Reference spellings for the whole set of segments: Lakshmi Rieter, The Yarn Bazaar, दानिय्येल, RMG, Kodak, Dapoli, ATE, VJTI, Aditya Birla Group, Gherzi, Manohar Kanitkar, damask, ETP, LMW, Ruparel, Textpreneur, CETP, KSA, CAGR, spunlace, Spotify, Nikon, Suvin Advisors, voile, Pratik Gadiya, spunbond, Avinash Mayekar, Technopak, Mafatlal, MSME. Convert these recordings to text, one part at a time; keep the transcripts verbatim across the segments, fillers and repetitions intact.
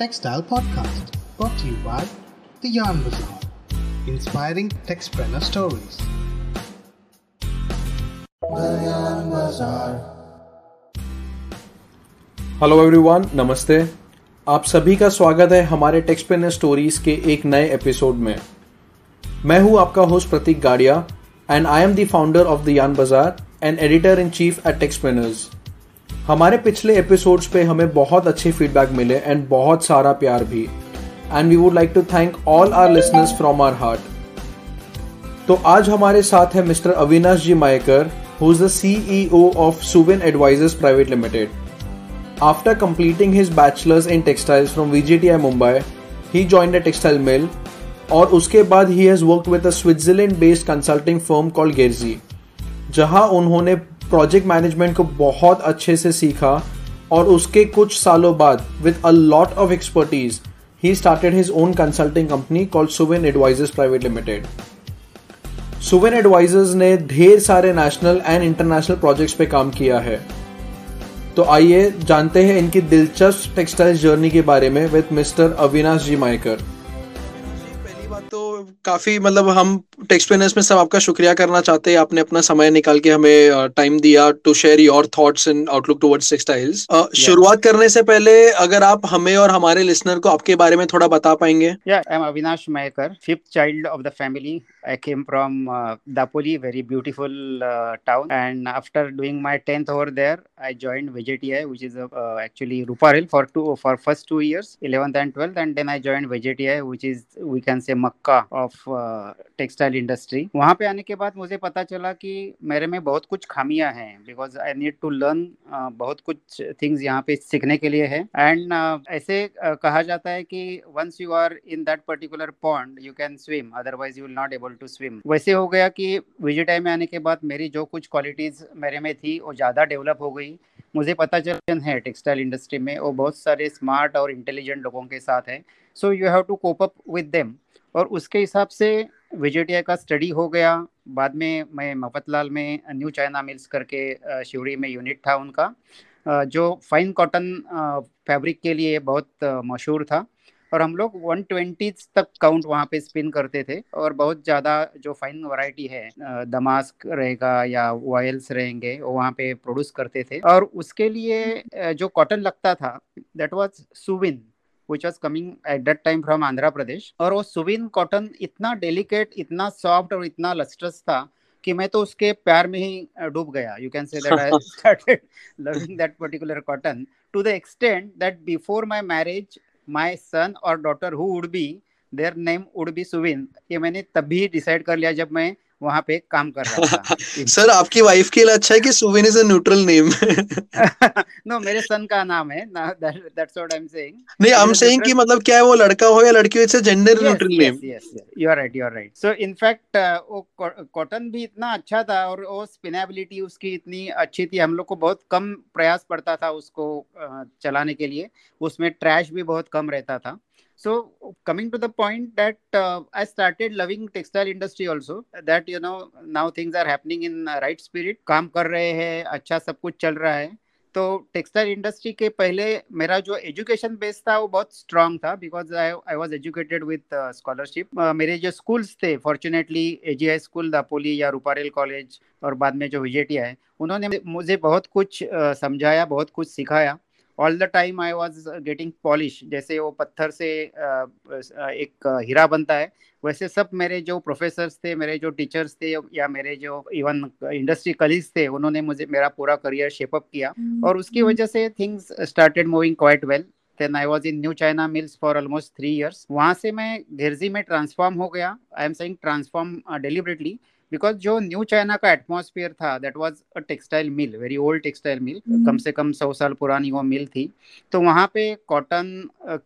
Textile Podcast, brought to you by The Yarn Bazaar, inspiring Textpreneur stories. The Yarn Bazaar. Hello everyone, नमस्ते। आप सभी का स्वागत है हमारे टेक्स्टप्रेन्योर स्टोरीज के एक नए एपिसोड में। मैं हूं आपका host Prateek Gadia and I am the founder of the yarn बाजार and editor in chief at टेक्स्टप्रेन्योर्स। हमारे पिछले एपिसोड्स पे हमें बहुत अच्छे फीडबैक मिले एंड बहुत सारा प्यार भी, and we would like to thank all our listeners from our heart. तो आज हमारे साथ है mister Avinash ji Mayekar, who is the CEO of Suvin Advisors Private limited. After completing his bachelor's in textiles from V J T I Mumbai, he joined a textile mill और उसके बाद he has worked with a Switzerland-based consulting firm called Gherzi, जहाँ उन्होंने project management को बहुत अच्छे से सीखा और उसके कुछ सालों बाद with a lot of expertise, he started his own consulting company called Suvin Advisors Private Limited. Suvin Advisors ने ढेर सारे national and international projects पे काम किया है। तो आइए जानते हैं इनकी दिलचस्प टेक्सटाइल जर्नी के बारे में विद मिस्टर अविनाश जी मायेकर। पहली बात तो काफी मतलब हम टेक्सप्रेन्योर्स में सब आपका शुक्रिया करना चाहते हैं, आपने अपना समय निकाल के हमें टाइम दिया to share your thoughts and outlook towards textiles. शुरुआत करने से पहले अगर आप हमें और हमारे लिसनर को आपके बारे में थोड़ा बता पाएंगे। या I am Avinash Mayekar, fifth child of the family. I came from uh, Dapoli, very beautiful uh, town, and after doing my tenth over there, I joined V J T I, which is uh, uh, actually Ruparel for two for first two years, eleventh and twelfth, and then I joined V J T I, which is we can say Mecca of uh, textile industry. वहाँ पे आने के बाद मुझे पता चला कि मेरे में बहुत कुछ खामियाँ हैं, because I need to learn uh, बहुत कुछ things यहाँ पे सीखने के लिए है, and uh, ऐसे uh, कहा जाता है कि once you are in that particular pond, you can swim, otherwise you will not able to swim. वैसे हो गया कि V J T I में आने के बाद मेरी जो कुछ क्वालिटीज मेरे में थी वो ज्यादा डेवलप हो गई। मुझे पता चला है टेक्सटाइल इंडस्ट्री में वो बहुत सारे स्मार्ट और इंटेलिजेंट लोगों के साथ है, so you have to cope up with them, और उसके हिसाब से V J T I का स्टडी हो गया। बाद में मैं मफतलाल में न्यू चाइना मिल्स करके शिवड़ी में यूनिट था उनका, जो फाइन कॉटन फैब्रिक के लिए बहुत मशहूर था, और हम लोग वन ट्वेंटी तक काउंट वहाँ पे स्पिन करते थे, और बहुत ज़्यादा जो फाइन वैरायटी है दमास्क रहेगा या वायल्स रहेंगे वो वहाँ पे प्रोड्यूस करते थे, और उसके लिए जो कॉटन लगता था that was Suvin, which was coming at that time from Andhra Pradesh. और वो सुविन कॉटन इतना डेलिकेट, इतना सॉफ्ट और इतना लस्ट्रस था कि मैं तो उसके प्यार में ही डूब गया। You can say that I started loving that particular cotton to the extent that before my marriage My son or daughter who would be, their name would be Suvin. ये मैंने तभी डिसाइड कर लिया जब मैं वहाँ पे काम कर रहा था। सर आपकी वाइफ के लिए अच्छा है कि Suvin is a neutral name. No, मेरे सन का नाम है ना, that's what I am saying. नहीं, आई एम सेइंग कि मतलब क्या है, वो लड़का हो या लड़की हो, it's a gender neutral name. Yes yes, you are right, you are right. So in fact वो कॉटन भी इतना अच्छा था और वो स्पिनेबिलिटी उसकी इतनी अच्छी थी, हम लोग को बहुत कम प्रयास पड़ता था उसको चलाने के लिए, उसमें ट्रैश भी बहुत कम रहता था। So coming to the point that uh, I started loving textile industry also, that you know now things are happening in right spirit, काम कर रहे हैं, अच्छा सब कुछ चल रहा है। तो टेक्सटाइल इंडस्ट्री के पहले मेरा जो एजुकेशन बेस था वो बहुत स्ट्रांग था, because I I was educated with scholarship. मेरे जो स्कूल्स थे फॉर्चुनेटली एजीआई स्कूल दापोली या रूपारेल कॉलेज और बाद में जो V J T I है, उन्होंने मुझे बहुत कुछ uh, समझाया, बहुत कुछ सिखाया। All the time I was getting polish, जैसे वो पत्थर से एक हीरा बनता है, वैसे सब मेरे जो प्रोफेसर्स थे, मेरे जो टीचर्स थे या मेरे जो इवन इंडस्ट्री कलीग्स थे, उन्होंने मुझे मेरा पूरा करियर शेपअप किया, और उसकी वजह से things started moving quite well. Then I was in New China Mills for almost three years. वहाँ से मैं घेरजी में ट्रांसफॉर्म हो गया। I am saying transform deliberately, because जो न्यू चाइना का एटमॉस्फेयर था that was a textile mill, very old textile mill, कम से कम सौ साल पुरानी वो मिल थी। तो वहाँ पे कॉटन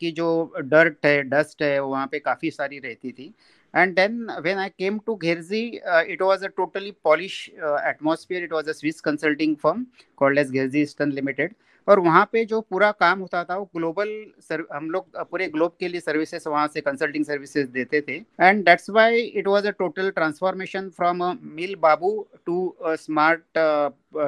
की जो डर्ट है, डस्ट है, वहाँ पे काफ़ी सारी रहती थी। And then when I came to Gherzi, it was a totally polish atmosphere. It was a Swiss consulting firm called as Gherzi Eastern Limited. और वहाँ पे जो पूरा काम होता था वो ग्लोबल, हम लोग पूरे ग्लोब के लिए सर्विसेज वहाँ से कंसल्टिंग सर्विसेज देते थे। And that's why it was a total transformation from mill babu to smart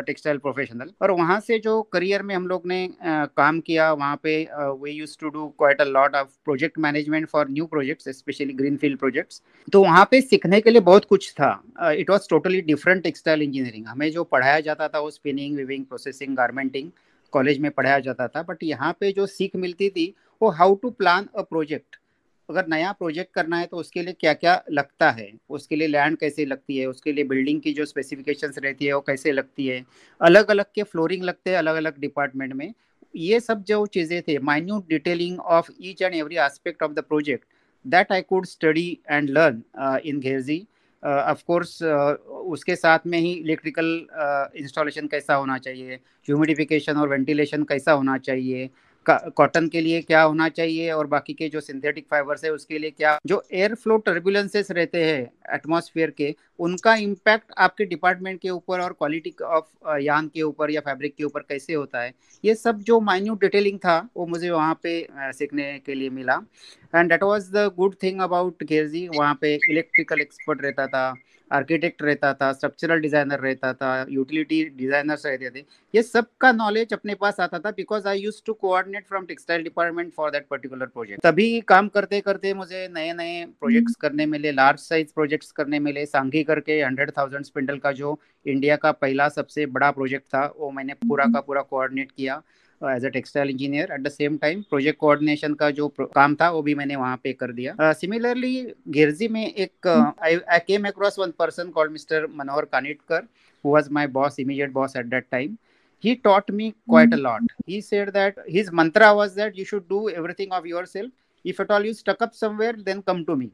textile professional. और वहाँ से जो करियर में हम लोग ने uh, काम किया, वहाँ पे we used to do quite a lot of project management for new projects, specially greenfield projects. तो वहाँ पे सीखने के लिए बहुत कुछ था। It was totally different textile engineering. हमें जो पढ़ाया जाता था वो spinning, weaving, processing, garmenting college में पढ़ाया जाता था, बट यहाँ पे जो सीख मिलती थी वो how to plan a project. अगर नया प्रोजेक्ट करना है तो उसके लिए क्या क्या लगता है, उसके लिए लैंड कैसे लगती है, उसके लिए बिल्डिंग की जो स्पेसिफिकेशंस रहती है वो कैसे लगती है, अलग अलग के फ्लोरिंग लगते हैं अलग अलग डिपार्टमेंट में। ये सब जो चीज़ें थे, minute detailing of each and every aspect of the project, that I could study and learn in Gherzi. Of uh, course uh, उसके साथ में ही इलेक्ट्रिकल इंस्टॉलेशन uh, कैसा होना चाहिए, ह्यूमिडिफिकेशन और वेंटिलेशन कैसा होना चाहिए, कॉटन के लिए क्या होना चाहिए और बाकी के जो सिंथेटिक फाइबर्स है उसके लिए क्या, जो एयर फ्लो टर्बुलेंसेस रहते हैं एटमॉस्फेयर के, उनका इम्पैक्ट आपके डिपार्टमेंट के ऊपर और क्वालिटी ऑफ यार्न के ऊपर या फैब्रिक के ऊपर कैसे होता है, ये सब जो माइन्यूट डिटेलिंग था वो मुझे वहाँ पे सीखने के लिए मिला। And that was the good thing about Gherzi. वहाँ पे इलेक्ट्रिकल एक्सपर्ट रहता था, आर्किटेक्ट रहता था, स्ट्रक्चरल डिज़ाइनर रहता था, यूटिलिटी डिज़ाइनर्स रहते थे, ये सब का नॉलेज अपने पास आता था because I use to coordinate from textile department for that particular project. तभी काम करते करते मुझे नए नए प्रोजेक्ट्स करने मिले, लार्ज साइज प्रोजेक्ट्स करने मिले। सांघी करके हंड्रेड थाउजेंड स्पिंडल का जो इंडिया का पहला सबसे बड़ा प्रोजेक्ट था वो मैंने पूरा का पूरा कोऑर्डिनेट किया as a textile engineer. At the same time project coordination का जो काम था वो भी मैंने वहाँ पे कर दिया। सिमिलरली घेरजी में एक I came across one person called mister Manohar Kanitkar, who was my boss, immediate boss at that time. He taught me quite a lot. He said that his mantra was that you should do everything of yourself. If at all you stuck up somewhere, then come to me.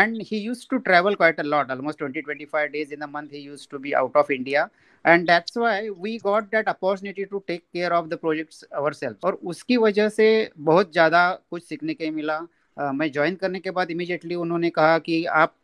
And he used to travel quite a lot, almost twenty to twenty-five days in a month he used to be out of India. And that's why we got that opportunity to take care of the projects ourselves. और उसकी वजह से बहुत ज़्यादा कुछ सीखने के मिला। Uh, मैं ज्वाइन करने के बाद इमीडिएटली उन्होंने कहा कि आप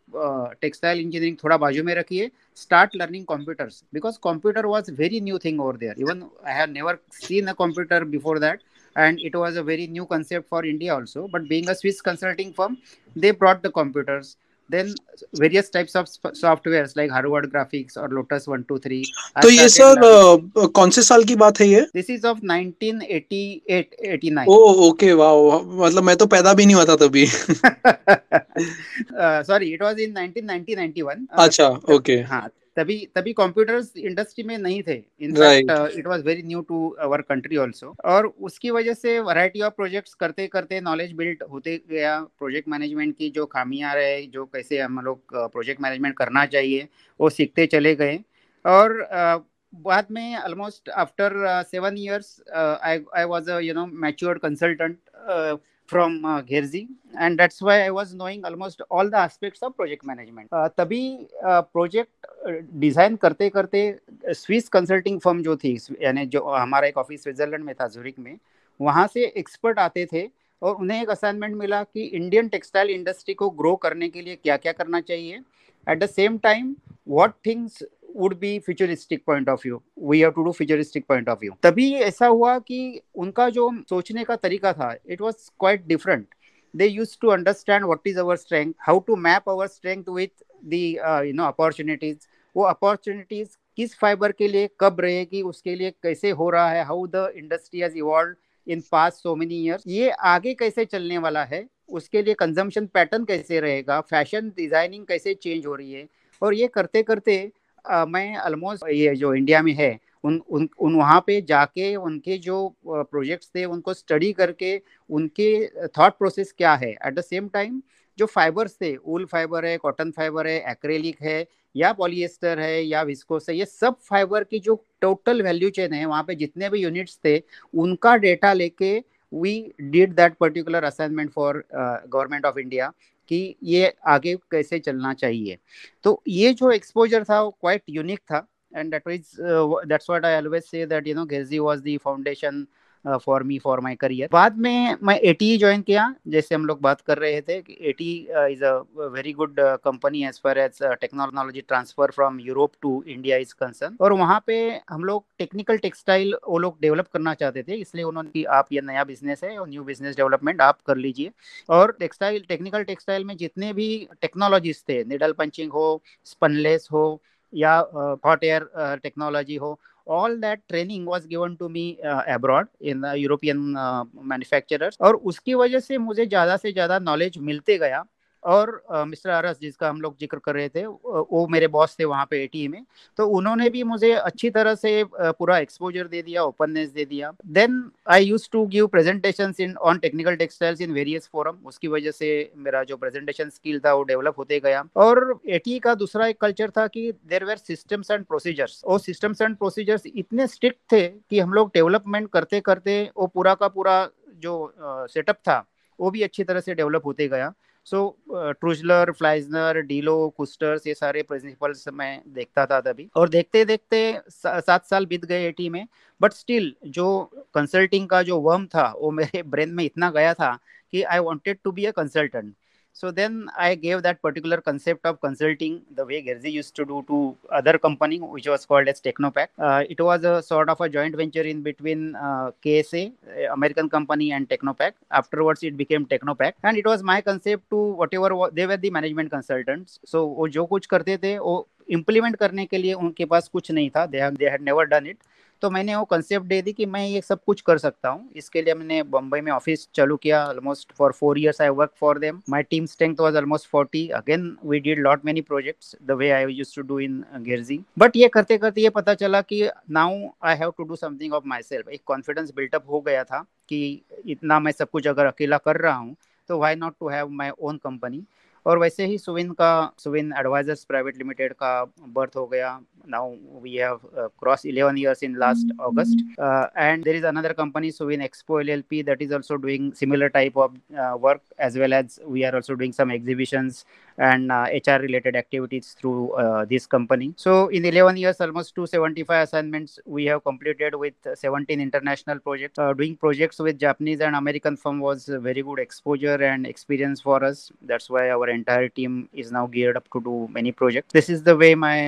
टेक्सटाइल uh, इंजीनियरिंग थोड़ा बाजू में रखिए, start learning computers, because computer was very new thing over there. Even I have never seen a computer before that and it was a very new concept for India also, but being a Swiss consulting firm they brought the computers, then various types of softwares like Harvard graphics or Lotus one two three. तो ये sir uh, कौन से साल की बात है ये? This is of nineteen eighty-eight eighty-nine. oh okay, wow, मतलब मैं तो पैदा भी नहीं हुआ था तभी। uh, sorry, it was in nineteen ninety ninety-one. अच्छा, okay, हाँ, तभी तभी कंप्यूटर्स इंडस्ट्री में नहीं थे। In fact it was very new to our country also. और उसकी वजह से वैरायटी ऑफ प्रोजेक्ट्स करते करते नॉलेज बिल्ड होते गया। प्रोजेक्ट मैनेजमेंट की जो खामियां रहे, जो कैसे हम लोग प्रोजेक्ट मैनेजमेंट करना चाहिए वो सीखते चले गए। और uh, बाद में almost after seven years I I was a you know matured consultant from uh, Gherzi, and that's why I was knowing almost all the aspects of project management. Uh, तभी प्रोजेक्ट uh, डिज़ाइन uh, करते करते Swiss consulting firm जो थी, यानी जो हमारा एक office Switzerland में था, ज्यूरिक में, वहाँ से एक्सपर्ट आते थे और उन्हें एक असाइनमेंट मिला कि इंडियन टेक्सटाइल इंडस्ट्री को ग्रो करने के लिए क्या क्या करना चाहिए, at the same time what things would be futuristic point of view, we have to do futuristic point of view. तभी ऐसा हुआ कि उनका जो सोचने का तरीका था it was quite different. They used to understand what is our strength, how to map our strength with the you know opportunities. वो अपॉर्चुनिटीज किस फाइबर के लिए कब रहेगी, उसके लिए कैसे हो रहा है, how the industry has evolve in past so many years, ये आगे कैसे चलने वाला है, उसके लिए कंजम्पशन पैटर्न कैसे रहेगा, फैशन डिजाइनिंग कैसे चेंज हो रही है। और ये करते करते Uh, मैं ऑलमोस्ट ये जो इंडिया में है उन उन उन वहाँ पे जाके उनके जो प्रोजेक्ट्स थे उनको स्टडी करके उनके थॉट प्रोसेस क्या है। एट द सेम टाइम जो फाइबर्स थे, वूल फाइबर है, कॉटन फाइबर है, एक्रेलिक है या पॉलिएस्टर है या विस्कोस है, ये सब फाइबर की जो टोटल वैल्यू चेन है वहाँ पे जितने भी यूनिट्स थे उनका डेटा लेके we did that particular assignment for government of India कि ये आगे कैसे चलना चाहिए। तो ये जो एक्सपोजर था वो क्वाइट यूनिक था। And that was that's what I always say that you know Gherzi was the foundation for me for my career. बाद में मैं ए टी ई ज्वाइन किया, जैसे हम लोग बात कर रहे थे कि A T E is a very good company as far as technology transfer from Europe to India is concern. और वहाँ पे हम लोग टेक्निकल टेक्सटाइल वो लोग डेवलप करना चाहते थे, इसलिए उन्होंने कि आप ये नया बिजनेस है और न्यू बिजनेस डेवलपमेंट आप कर लीजिए। और टेक्सटाइल टेक्निकल टेक्सटाइल में जितने भी टेक्नोलॉजीज थे, निडल पंचिंग हो, स्पनलेस हो या हॉट एयर टेक्नोलॉजी हो, all that training was given to me uh, abroad in the European uh, manufacturers। और उसकी वजह से मुझे ज़्यादा से ज़्यादा knowledge मिलते गया। और मिस्टर uh, आरस जिसका हम लोग जिक्र कर रहे थे, वो मेरे बॉस थे वहाँ पे ए टी ई में, तो उन्होंने भी मुझे अच्छी तरह से पूरा एक्सपोजर दे दिया, ओपननेस दे दिया। Then I use to give presentations in on technical textiles in various forum, उसकी वजह से मेरा जो प्रेजेंटेशन स्किल था वो डेवलप होते गया। और ए टी ई का दूसरा एक कल्चर था कि there were systems and procedures, और सिस्टम्स एंड प्रोसीजर्स इतने स्ट्रिक्ट थे कि हम लोग डेवलपमेंट करते करते वो पूरा का पूरा जो सेटअप uh, था वो भी अच्छी तरह से डेवलप होते गया। सो ट्रुज़लर, फ्लाइजनर, डीलो, कुस्टर्स, ये सारे प्रिंसिपल्स मैं देखता था तभी। और देखते देखते सा, सात साल बीत गए ए टी ई में, बट स्टिल जो कंसल्टिंग का जो वर्म था वो मेरे ब्रेन में इतना गया था कि I wanted to be a consultant. So then I gave that particular concept of consulting the way Gherzi used to do to other company which was called as Technopak. Uh, it was a sort of a joint venture in between uh, K S A, American company, and Technopak. Afterwards it became Technopak, and it was my concept to whatever they were the management consultants. So वो जो कुछ करते थे वो implement करने के लिए उनके पास कुछ नहीं था, they had, they had never done it. तो मैंने वो कंसेप्ट दे दी कि मैं ये सब कुछ कर सकता हूँ। इसके लिए मैंने बम्बई में ऑफिस चालू किया। Almost for four years I work for them. My team strength was almost forty. Again we did lot many projects the way I used to do in Gherzi। But ये करते करते ये पता चला कि now I have to do something of my self. एक confidence built up हो गया था कि इतना मैं सब कुछ अगर अकेला कर रहा हूँ तो why not to have my own company. और वैसे ही सुविन का सुविन एडवाइजर्स प्राइवेट लिमिटेड का बर्थ हो गया। Now we have cross eleven years in last August, and there is another company Suvin expo L L P that is also doing similar type of work, as well as we are also doing some exhibitions and uh, H R related activities through uh, this company. So in eleven years almost two hundred seventy-five assignments we have completed with seventeen international projects. Uh, doing projects with Japanese and American firm was a very good exposure and experience for us. That's why our entire team is now geared up to do many projects. This is the way my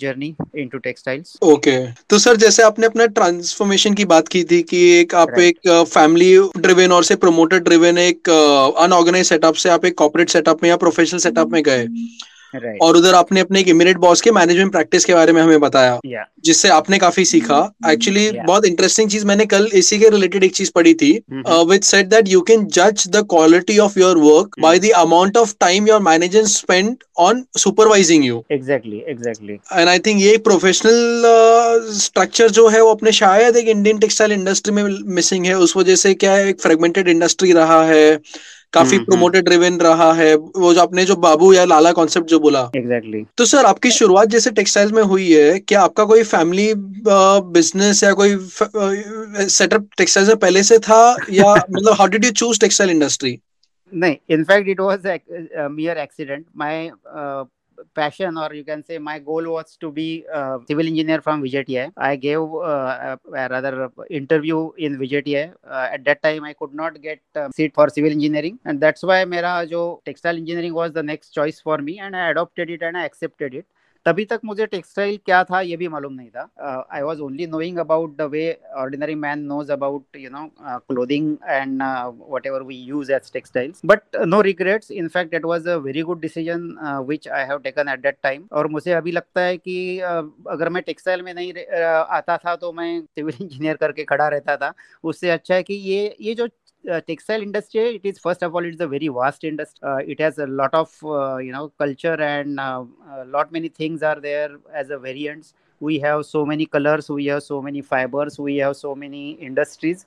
journey into textiles. Okay, तो sir जैसे आपने अपने transformation की बात की थी कि एक आप right. एक फैमिली ड्रिवेन और से प्रमोटर ड्रिवेन एक अनऑर्गेनाइज uh, सेटअप से आप एक कॉर्पोरेट सेटअप में या प्रोफेशनल सेटअप में गए right. और उधर आपने अपने एक इमीडिएट बॉस के मैनेजमेंट प्रैक्टिस के बारे में हमें बताया yeah. जिससे आपने काफी सीखा एक्चुअली yeah. बहुत इंटरेस्टिंग चीज मैंने कल इसी के रिलेटेड एक चीज पढ़ी थी which said that you can जज the quality of your work by the amount of time your manager spend on supervising you. Exactly exactly and I think ये प्रोफेशनल स्ट्रक्चर जो है वो अपने शायद एक इंडियन टेक्सटाइल इंडस्ट्री में missing है। उस वजह से क्या है, एक फ्रेगमेंटेड इंडस्ट्री रहा है, काफी प्रोमोटर ड्रिवन रहा है, वो जो आपने जो बाबू या लाला कॉन्सेप्ट जो बोला। Exactly exactly. तो सर आपकी शुरुआत जैसे टेक्सटाइल्स में हुई है, क्या आपका कोई फैमिली बिजनेस या कोई सेटअप टेक्सटाइल्स में पहले से था या मतलब how did you choose textile industry? नहीं, in fact it was mere accident. My passion or you can say my goal was to be a civil engineer from V J T I. I gave uh, a, a rather interview in V J T I. Uh, at that time I could not get a seat for civil engineering, and that's why mera jo textile engineering was the next choice for me, and I adopted it and I accepted it. तभी तक मुझे textile क्या था ये भी मालूम नहीं था। I was only knowing about the way ordinary man knows about you know clothing and whatever we use as textiles, but no regrets. In fact it was a very good decision which I have taken at that time. और मुझे अभी लगता है कि uh, अगर मैं textile में नहीं uh, आता था तो मैं सिविल इंजीनियर करके खड़ा रहता था। उससे अच्छा है कि ये ये जो textile industry, it is first of all it is a very vast industry. Uh, it has a lot of uh, you know culture and uh, a lot many things are there as a variants. We have so many colors, we have so many fibers, we have so many industries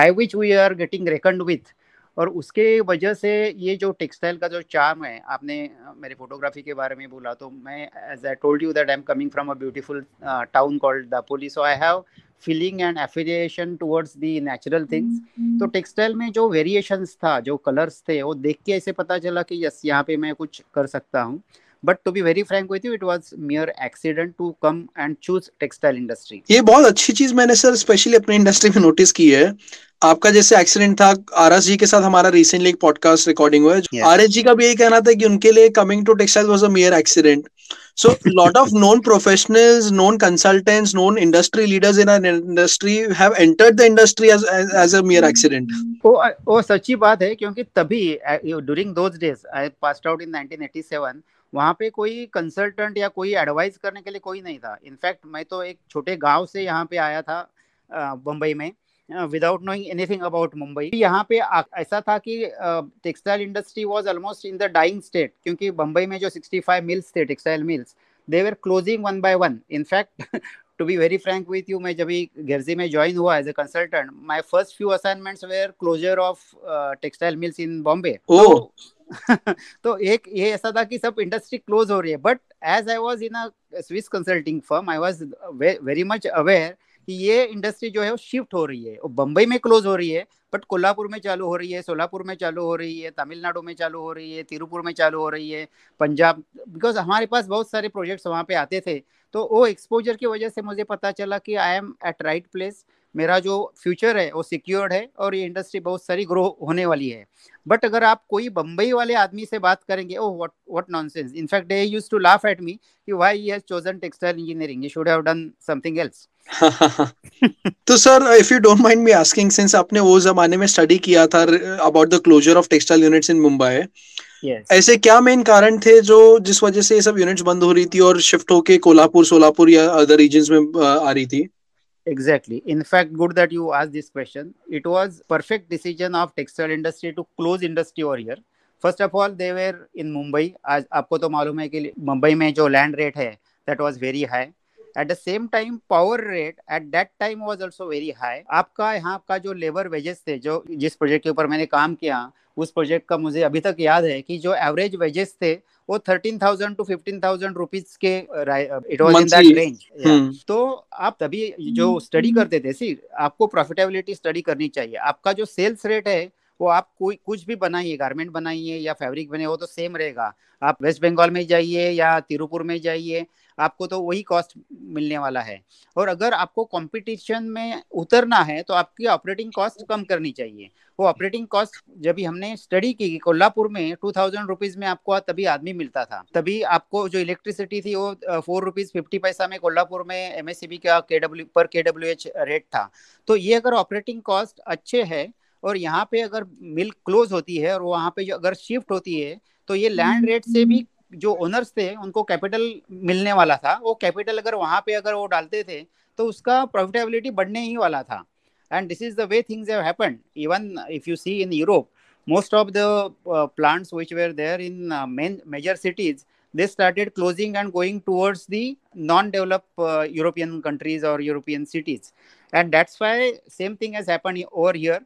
by which we are getting reckoned with. और उसके वजह से ये जो textile का जो charm है, आपने मेरे फोटोग्राफी के बारे में बोला, तो मैं as I told you that I am coming from a beautiful town called Dapoli, so I have feeling and affiliation towards the natural things. तो टेक्सटाइल में जो वेरिएशंस था, जो कलर्स थे, वो देख के ऐसे पता चला कि यस यहाँ पे मैं कुछ कर सकता हूँ। But to be very frank with you, it was mere accident to come and choose textile industry. ये बहुत अच्छी चीज मैंने सर स्पेशली अपनी इंडस्ट्री में नोटिस की है। आपका जैसे एक्सीडेंट था, आरएस जी के साथ हमारा रिसेंटली एक पॉडकास्ट रिकॉर्डिंग हुआ है। yes. आरएस जी का भी यही कहना था कि उनके लिए coming to textile was a mere accident. So lot of known professionals, known consultants, known industry leaders in our industry have entered the industry as as, as a mere accident. Oh, oh, सच्ची बात है क्योंकि तभी during those days I passed out in nineteen eighty-seven. वहाँ पे कोई consultant या कोई advice करने के लिए कोई नहीं था. In fact मैं तो एक छोटे गांव से यहाँ पे आया था बम्बई में without knowing anything about Mumbai. यहाँ पे ऐसा था कि textile industry was almost in the dying state क्योंकि बम्बई में जो सिक्सटी फाइव मिल्स थे, textile mills, they were closing one by one. In fact to be very frank with you, मैं जब भी घरजी में ज्वाइन हुआ as a consultant, my first few assignments were closure of textile mills in Bombay. तो एक ये ऐसा था कि सब इंडस्ट्री क्लोज हो रही है. But as I was in a Swiss consulting firm, I was very much aware कि ये इंडस्ट्री जो है वो शिफ्ट हो रही है. बम्बई में क्लोज हो रही है बट कोल्हापुर में चालू हो रही है, सोलापुर में चालू हो रही है, तमिलनाडु में चालू हो रही है, तिरुपुर में चालू हो रही है, पंजाब, बिकॉज हमारे पास बहुत सारे प्रोजेक्ट्स वहाँ पे आते थे. तो वो एक्सपोजर की वजह से मुझे पता चला कि I am at right place, मेरा जो फ्यूचर है वो सिक्योर्ड है और ये इंडस्ट्री बहुत सारी ग्रो होने वाली है. बट अगर आप कोई बम्बई वाले आदमी से बात करेंगे, oh what what nonsense. In fact they used to laugh at me कि why he has chosen textile engineering, he should have done something else. तो sir if you don't mind me asking, since आपने वो जमाने में study किया था about the closure of textile units in Mumbai, Yes. ऐसे क्या मेन कारण थे जो जिस वजह से ये सब यूनिट्स बंद हो रही थी और शिफ्ट होके कोल्हापुर, सोलापुर या अदर रीजन्स में आ रही थी? Exactly. In fact, good that you asked this question. It was perfect decision of textile industry to close industry over here. First of all, they were in Mumbai. आज आपको तो मालूम है कि मुंबई में जो land rate है, that was very high. At the same time, power rate at that time was also very high. आपका यहाँ का जो labor wages थे, जो जिस project के ऊपर मैंने काम किया, उस प्रोजेक्ट का मुझे अभी तक याद है कि जो एवरेज वेजेस थे वो thirteen thousand to fifteen thousand rupees के, it was in that range. तो आप तभी जो स्टडी करते थे, सी आपको प्रॉफिटेबिलिटी स्टडी करनी चाहिए. आपका जो सेल्स रेट है वो आप कोई कुछ भी बनाइए, गारमेंट बनाइए या फैब्रिक बनाइए, वो तो सेम रहेगा. आप वेस्ट बंगाल में जाइए या तिरुपुर में जाइए, आपको तो वही कॉस्ट मिलने वाला है. और अगर आपको कंपटीशन में उतरना है तो आपकी ऑपरेटिंग कॉस्ट कम करनी चाहिए. वो ऑपरेटिंग कॉस्ट जब भी हमने स्टडी की कोल्हापुर में टू थाउजेंड रुपीज में आपको तभी आदमी मिलता था. तभी आपको जो इलेक्ट्रिसिटी थी वो फोर रुपीज फिफ्टी पैसा में कोल्हापुर में एमएससीबी का केडब्ल्यू पर केडब्ल्यू एच रेट था. तो ये अगर ऑपरेटिंग कॉस्ट अच्छे है और यहाँ पे अगर मिल क्लोज होती है और वहाँ पे जो अगर शिफ्ट होती है, तो ये लैंड रेट से भी जो ओनर्स थे उनको कैपिटल मिलने वाला था. वो कैपिटल अगर वहाँ पे अगर वो डालते थे तो उसका प्रॉफिटेबिलिटी बढ़ने ही वाला था. And this is the way things have happened. Even if you see in Europe, most of the plants which were there in main major cities, they started closing and going towards the non-developed uh, European countries or European cities. And that's why same thing has happened over here.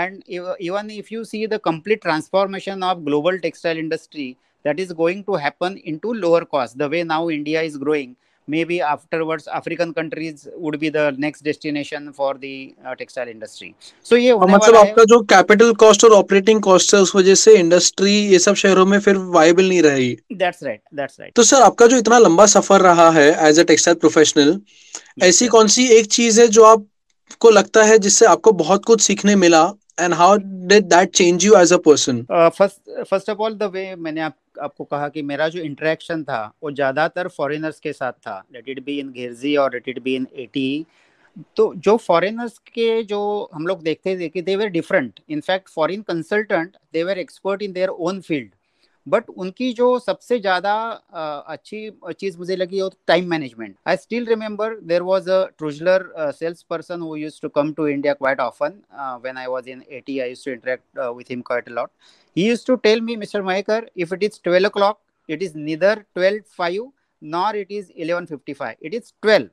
And even if you see the complete transformation of global textile industry, that is going to happen into lower cost. The way now India is growing, maybe afterwards African countries would be the next destination for the uh, textile industry. So ये होने वाला है. मतलब आपका जो capital cost और operating cost है उस वजह से industry ये सब शहरों में फिर viable नहीं रहेगी. That's right, that's right. तो सर आपका जो इतना लंबा सफर रहा है as a textile professional, ऐसी कौन सी एक चीज है जो आपको लगता है जिससे आपको बहुत कुछ सीखने मिला? And how did that change you as a person? Uh, first, first of all, the way मैंने आप, आपको कहा कि मेरा जो interaction था वो ज़्यादातर foreigners के साथ था. Let it be in Gherzi or let it be in A T E. तो जो foreigners के जो हम लोग देखते थे कि they were different. In fact, foreign consultant, they were expert in their own field. But उनकी जो सबसे ज़्यादा अच्छी चीज़ मुझे लगी वो time management. I still remember there was a Trutzschler sales person who used to come to India quite often. When I was in ATE I used to interact with him quite a lot. He used to tell me, mister Mayekar, if it is twelve o'clock it is neither twelve five nor it is eleven fifty five, it is twelve.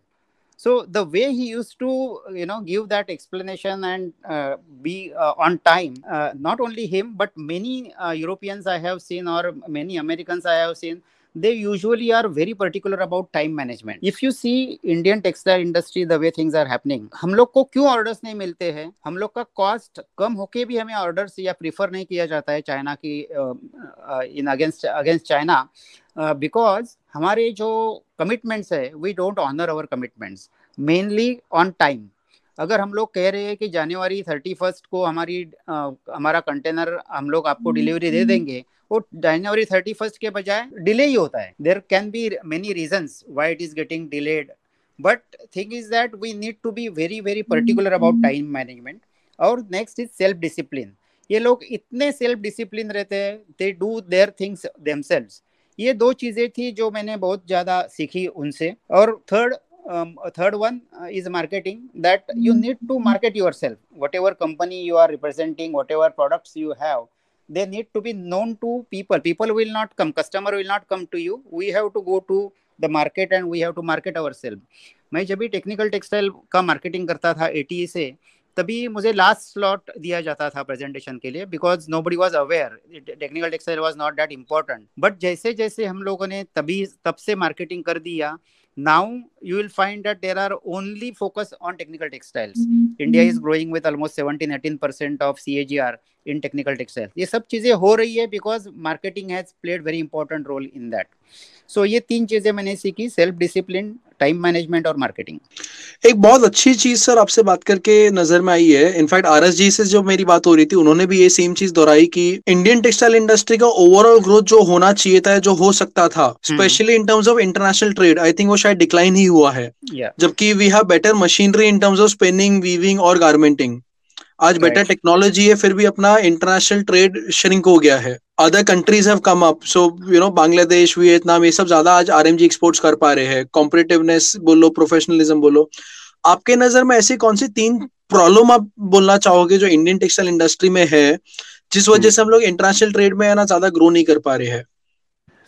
So the way he used to, you know, give that explanation and uh, be uh, on time, uh, not only him, but many uh, Europeans I have seen or many Americans I have seen, they usually are very particular about time management. If you see Indian textile industry, the way things are happening, हम लोग को क्यों orders नहीं मिलते हैं? हम लोग का कॉस्ट कम होके भी हमें ऑर्डर्स या प्रीफर नहीं किया जाता है चाइना की इन अगेंस्ट अगेंस्ट चाइना, बिकॉज हमारे जो कमिटमेंट्स है we don't honour our commitments mainly on time. अगर हम लोग कह रहे हैं कि जनवरी थर्टी फर्स्ट को हमारी आ, हमारा कंटेनर हम लोग आपको डिलीवरी दे देंगे, वो जनवरी थर्टी फर्स्ट के बजाय डिले ही होता है. There can be many reasons why it is getting delayed, but thing is that we need to be very very particular about time management. और नेक्स्ट इज सेल्फ डिसिप्लिन. ये लोग इतने self discipline रहते हैं, they do their things themselves. ये दो चीज़ें थी जो मैंने बहुत ज़्यादा सीखी उनसे. और third third one is marketing, that you need to market yourself. Whatever company you are representing, whatever products you have, they need to be known to people. People will not come, customer will not come to you. We have to go to the market and we have to market ourselves. मैं जब भी technical textile का marketing करता था A T E से, तभी मुझे last slot दिया जाता था प्रेजेंटेशन के लिए, because nobody was aware technical textile was not that important. But जैसे जैसे हम लोगों ने तभी तब से मार्केटिंग कर दिया, now you will find that there are only focus on technical textiles. Mm-hmm. India is growing with almost seventeen eighteen percent of C A G R in technical textiles. ये सब चीज़ें हो रही है because marketing has played very important role in that. So ये तीन चीज़ें मैंने सीखी, सेल्फ डिसिप्लिन, टाइम मैनेजमेंट और मार्केटिंग. एक बहुत अच्छी चीज़ सर आपसे बात करके नज़र में आई है. इनफैक्ट आर एस जी से जब मेरी बात हो रही थी, उन्होंने भी ये सेम चीज़ दोहराई कि इंडियन टेक्सटाइल इंडस्ट्री का ओवरऑल ग्रोथ जो होना चाहिए था, जो हो सकता था, specially in terms of international trade, I think वो शायद डिक्लाइन ही हुआ है. yeah. जबकि we have better machinery in terms of spinning, weaving और गारमेंटिंग. आज बेटर टेक्नोलॉजी है, फिर भी अपना इंटरनेशनल ट्रेड श्रिंक हो गया है. Other countries have come up, so you know Bangladesh, Vietnam, ये सब ज्यादा आज आरएमजी एक्सपोर्ट्स कर पा रहे हैं. कॉम्पिटिटिवनेस बोलो, प्रोफेशनलिज्म बोलो, आपके नजर में ऐसी कौन सी तीन प्रॉब्लम आप बोलना चाहोगे जो इंडियन टेक्सटाइल इंडस्ट्री में है, जिस वजह से हम लोग इंटरनेशनल ट्रेड में है ना ज्यादा ग्रो नहीं कर पा रहे हैं?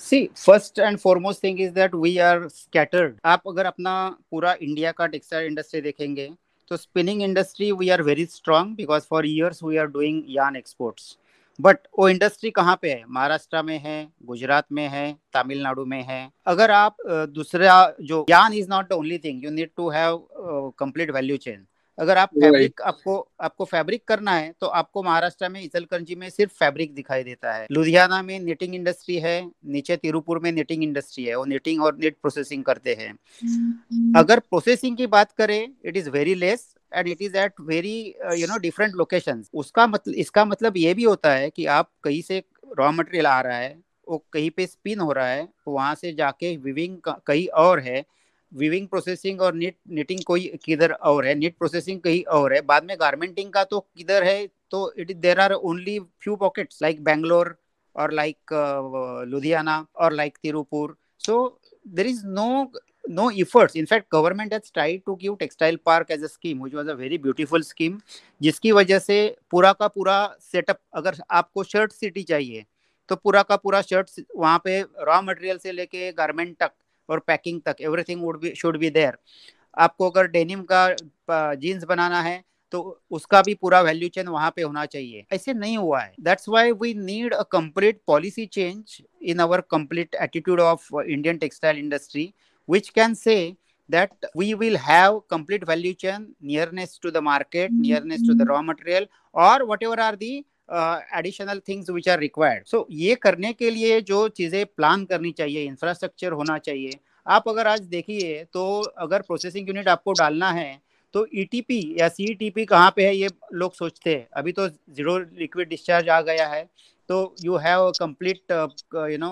See, first and foremost thing is that we are scattered. आप अगर अपना पूरा इंडिया का टेक्सटाइल इंडस्ट्री देखेंगे तो spinning industry we are very strong because for years we are doing yarn exports. But वो इंडस्ट्री कहाँ पे है? महाराष्ट्र में है, गुजरात में है, तमिलनाडु में है. अगर आप दूसरा जो yarn is not the only thing, you need to have complete value chain. अगर आप फैब्रिक, आपको आपको फैब्रिक करना है तो आपको महाराष्ट्र में इचलकरंजी में सिर्फ फैब्रिक दिखाई देता है. लुधियाना में निटिंग इंडस्ट्री है, नीचे तिरुपुर में निटिंग इंडस्ट्री है, वो निटिंग और नेट प्रोसेसिंग करते हैं. अगर प्रोसेसिंग की बात करें, it is very less and it is at very you know different locations. उसका मतलब, इसका मतलब ये भी होता है कि आप कहीं से रॉ मटेरियल आ रहा है, वो कहीं पे स्पिन हो रहा है, वहाँ से जाके विविंग कहीं और है, वीविंग प्रोसेसिंग और निट निटिंग कोई किधर और है, निट प्रोसेसिंग कहीं और है, बाद में गारमेंटिंग का तो किधर है. तो it there are only few pockets like Bangalore और लाइक लुधियाना और like Tirupur. So there is no no efforts. In fact, government has tried to give textile park as a scheme, which was a very beautiful scheme, जिसकी वजह से पूरा का पूरा setup, अगर आपको शर्ट सिटी चाहिए तो पूरा का पूरा शर्ट वहाँ पे रॉ मटेरियल से लेके गारमेंट तक और पैकिंग तक everything would be should be there. आपको अगर डेनिम का जीन्स बनाना है तो उसका भी पूरा वैल्यू चेन वहाँ पे होना चाहिए. ऐसे नहीं हुआ है. That's why we need a complete policy change in our complete attitude of Indian textile industry, which can say that we will have complete value chain, nearness to the market, nearness to the raw material, or whatever are the uh, additional things which are required. So ये करने के लिए जो चीज़ें plan करनी चाहिए, infrastructure होना चाहिए. आप अगर आज देखिए तो अगर प्रोसेसिंग यूनिट आपको डालना है तो E T P या C E T P कहाँ पे है ये लोग सोचते हैं. अभी तो जीरो लिक्विड डिस्चार्ज आ गया है, तो you have complete you know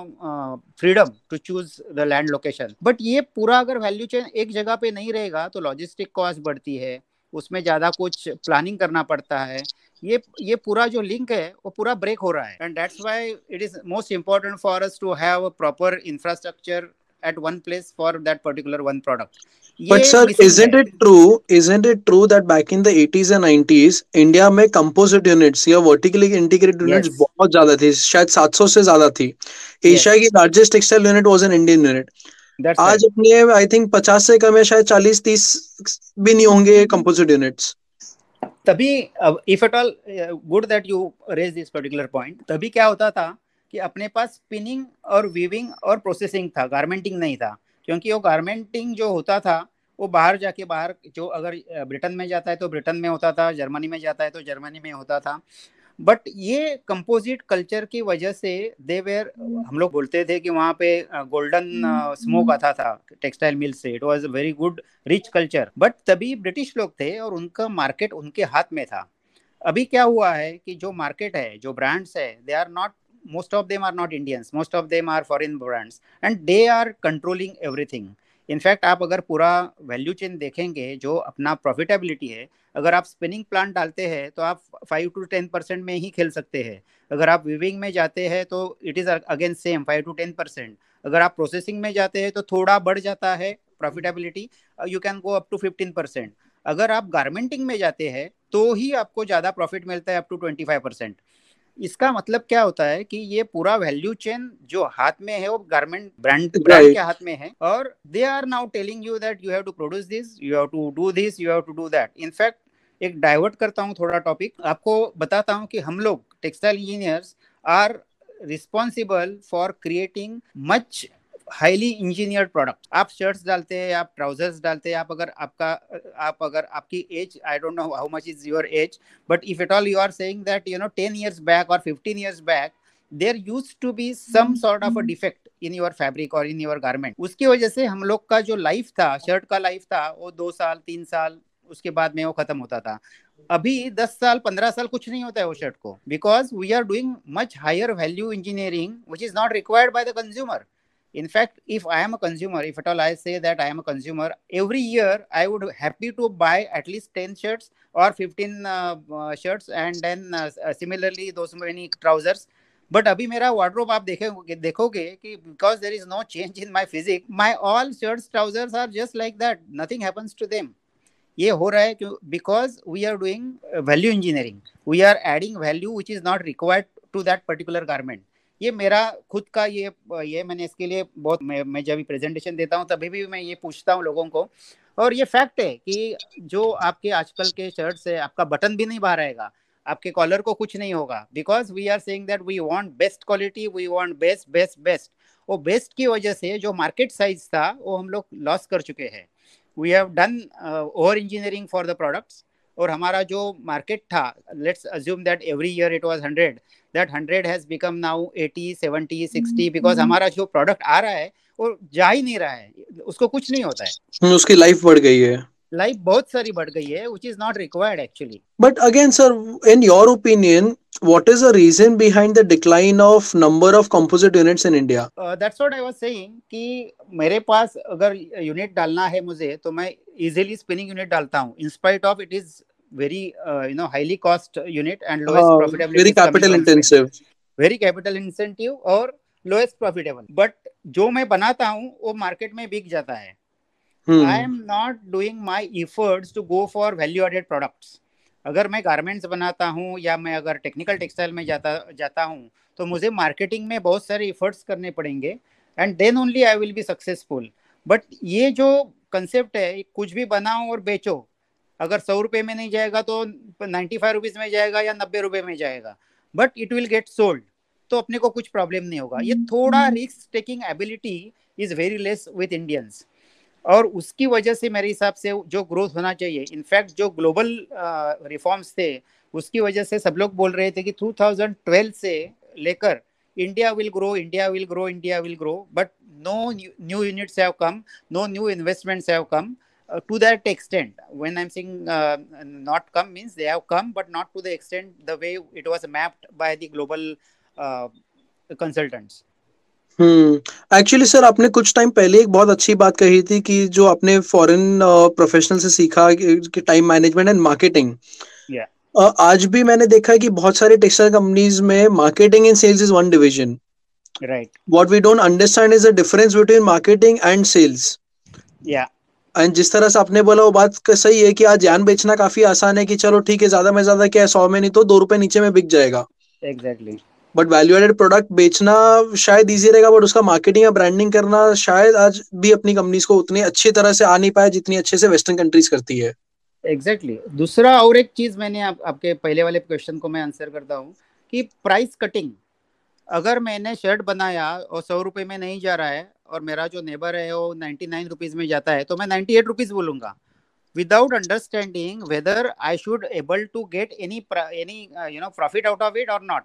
freedom to choose the land location. But ये पूरा अगर वैल्यू चेन एक जगह पे नहीं रहेगा तो लॉजिस्टिक कॉस्ट बढ़ती है, उसमें ज़्यादा कुछ प्लानिंग करना पड़ता है. ये ये पूरा जो लिंक है वो पूरा ब्रेक हो रहा है. And that's why it is most important for us to have a proper infrastructure at one place for that particular one product. But sir, isn't it true, isn't it true that back in the eighties and nineties, India में composite units या vertically integrated units बहुत ज़्यादा थी, शायद सात सौ से ज़्यादा थी. एशिया की largest textile unit was an Indian unit. आज अपने I think पचास से कम है, शायद चालीस तीस भी नहीं होंगे composite units. तभी, if at all, good that you raised this particular point. तभी क्या होता था कि अपने पास स्पिनिंग और वीविंग और प्रोसेसिंग था, गारमेंटिंग नहीं था, क्योंकि वो गारमेंटिंग जो होता था वो बाहर जाके, बाहर जो अगर ब्रिटेन में जाता है तो ब्रिटेन में होता था, जर्मनी में जाता है तो जर्मनी में होता था। बट ये कंपोजिट कल्चर की वजह से देवेर, हम लोग बोलते थे कि वहाँ पे गोल्डन स्मोक आता था टेक्सटाइल मिल से, it was very good rich culture, but तभी ब्रिटिश लोग थे और उनका मार्केट उनके हाथ में था। अभी क्या हुआ है कि जो मार्केट है, जो ब्रांड्स है, they are not, most of them are not Indians, most of them are foreign brands and they are controlling everything. In fact आप अगर पूरा वैल्यू चेन देखेंगे जो अपना प्रॉफिटेबिलिटी है, अगर आप स्पिनिंग प्लांट डालते हैं तो आप फाइव टू टेन परसेंट में ही खेल सकते हैं, अगर आप वीविंग में जाते हैं तो it is again same five to ten percent, अगर आप प्रोसेसिंग में जाते हैं तो थोड़ा बढ़ जाता है profitability, you can go up to fifteen percent, अगर आप गारमेंटिंग में जाते हैं तो ही आपको ज़्यादा प्रॉफिट मिलता है up to twenty five percent. इसका मतलब क्या होता है कि ये पूरा वैल्यू चेन जो हाथ में है वो गारमेंट ब्रांड ब्रांड के हाथ में है, और they are now telling you that you have to produce this, you have to do this, you have to do that. In fact एक डाइवर्ट करता हूँ थोड़ा टॉपिक, आपको बताता हूँ कि हम लोग textile engineers are responsible for creating much highly engineered product. आप शर्ट्स डालते हैं, आप ट्राउजर्स डालते हैं, आप अगर आपका आप अगर आपकी age, I don't know how much is your age, but if at all you are saying that you know ten years back और fifteen years back there used to be some sort of a defect in your fabric और in your garment, उसकी वजह से हम लोग का जो life था, शर्ट का लाइफ था, वो दो साल तीन साल उसके बाद में वो खत्म होता था। अभी दस साल पंद्रह साल कुछ नहीं होता है वो शर्ट को, because we are doing much higher value engineering which is not required by the consumer. In fact, if I am a consumer, if at all I say that I am a consumer, every year I would happy to buy at least ten shirts or fifteen uh, uh, shirts and then uh, similarly those many trousers. But abhi mera wardrobe aap dekhoge, dekhoge ki because there is no change in my physique, my all shirts, trousers are just like that. Nothing happens to them. ये हो रहा है क्यों? Because we are doing value engineering. We are adding value which is not required to that particular garment. ये मेरा खुद का ये ये मैंने इसके लिए बहुत, मैं, मैं जब भी प्रेजेंटेशन देता हूँ तभी भी मैं ये पूछता हूँ लोगों को, और ये फैक्ट है कि जो आपके आजकल के शर्ट्स है, आपका बटन भी नहीं बाहर आएगा, आपके कॉलर को कुछ नहीं होगा, because we are saying that we want best quality, we want best best best. वो बेस्ट की वजह से जो मार्केट साइज था वो हम लोग लॉस कर चुके हैं। We have done over engineering for the products, और हमारा जो मार्केट था, let's assume that every year it was hundred, that hundred has become now eighty seventy sixty, because हमारा जो प्रोडक्ट आ रहा है वो जा ही नहीं रहा है, उसको कुछ नहीं होता है, उसकी लाइफ बढ़ गई है, लाइफ बहुत सारी बढ़ गई है, which is not required actually. But again, sir, in your opinion, what is the reason behind the decline of number of composite units in India? Uh, that's what I was saying कि मेरे पास अगर unit डालना है मुझे तो मैं easily spinning unit डालता हूँ, in spite of it is very uh, you know highly cost unit and lowest uh, profitability, very capital intensive, very capital intensive और lowest profitable. But जो मैं बनाता हूँ वो मार्केट में बिक जाता है. Hmm. I am not doing my efforts to go for value-added products. अगर मैं गारमेंट्स बनाता हूँ या मैं अगर टेक्निकल टेक्सटाइल में जाता जाता हूँ तो मुझे मार्केटिंग में बहुत सारे एफर्ट्स करने पड़ेंगे and then only I will be successful. But ये जो कंसेप्ट है, कुछ भी बनाओ और बेचो, अगर सौ रुपये में नहीं जाएगा तो नाइन्टी फाइव रुपीज़ में जाएगा या नब्बे रुपये में जाएगा, but it will get sold, तो अपने को कुछ प्रॉब्लम नहीं होगा। ये थोड़ा risk taking ability is very less with Indians, और उसकी वजह से मेरे हिसाब से जो ग्रोथ होना चाहिए, इनफैक्ट जो ग्लोबल रिफॉर्म्स थे उसकी वजह से सब लोग बोल रहे थे कि ट्वेंटी ट्वेल्व से लेकर India will grow, India will grow, India will grow, but no new units have come, no new investments have come to that extent. When I am saying not come means they have come but not to the extent the way it was mapped by the global consultants. Actually sir, आपने कुछ time पहले एक बहुत अच्छी बात कही थी कि जो आपने फॉरेन प्रोफेशनल से सीखा कि टाइम मैनेजमेंट एंड मार्केटिंग। आज भी मैंने देखा है कि बहुत सारे टेक्सटाइल कंपनीज में marketing and sales is one division, right? What we don't understand is the difference between marketing and sales. या एंड जिस तरह से आपने बोला वो बात सही है कि आज जान बेचना काफी आसान है कि चलो ठीक है, ज्यादा में ज्यादा क्या है, सौ में नहीं तो दो रुपए नीचे में बिक जाएगा। Exactly. But value added product बेचना शायद इजी रहेगा, बट उसका मार्केटिंग या ब्रांडिंग करना शायद आज भी अपनी कंपनीज को उतनी अच्छी तरह से आ नहीं पाया जितनी अच्छे से वेस्टर्न कंट्रीज करती है। Exactly exactly. दूसरा और एक चीज मैंने आप, आपके पहले वाले क्वेश्चन को मैं आंसर करता हूँ कि प्राइस कटिंग, अगर मैंने शर्ट बनाया और सौ रुपये में नहीं जा रहा है और मेरा जो नेबर है वो नाइन्टी नाइन रुपीज़ में जाता है, तो मैं नाइन्टी एट रुपीज़ बोलूँगा without understanding whether I should able to get any any uh, you know profit out of it or not.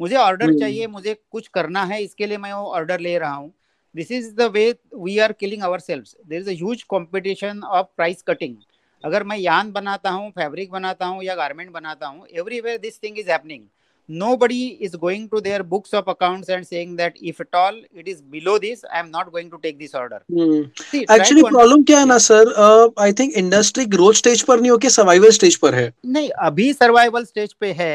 मुझे ऑर्डर चाहिए, मुझे कुछ करना है, इसके लिए मैं वो ऑर्डर ले रहा हूँ. This is the way we are killing ourselves. There is a huge competition of price cutting. अगर मैं यान बनाता हूँ, फैब्रिक बनाता हूँ या गारमेंट बनाता हूँ, everywhere this thing is happening. Nobody is going to their books of accounts and saying that if at all it is below this, I am not going to take this order. Hmm. See, actually problem क्या है ना sir, I think industry growth stage पर नहीं होके survival stage पर है. नहीं, अभी survival stage पे है,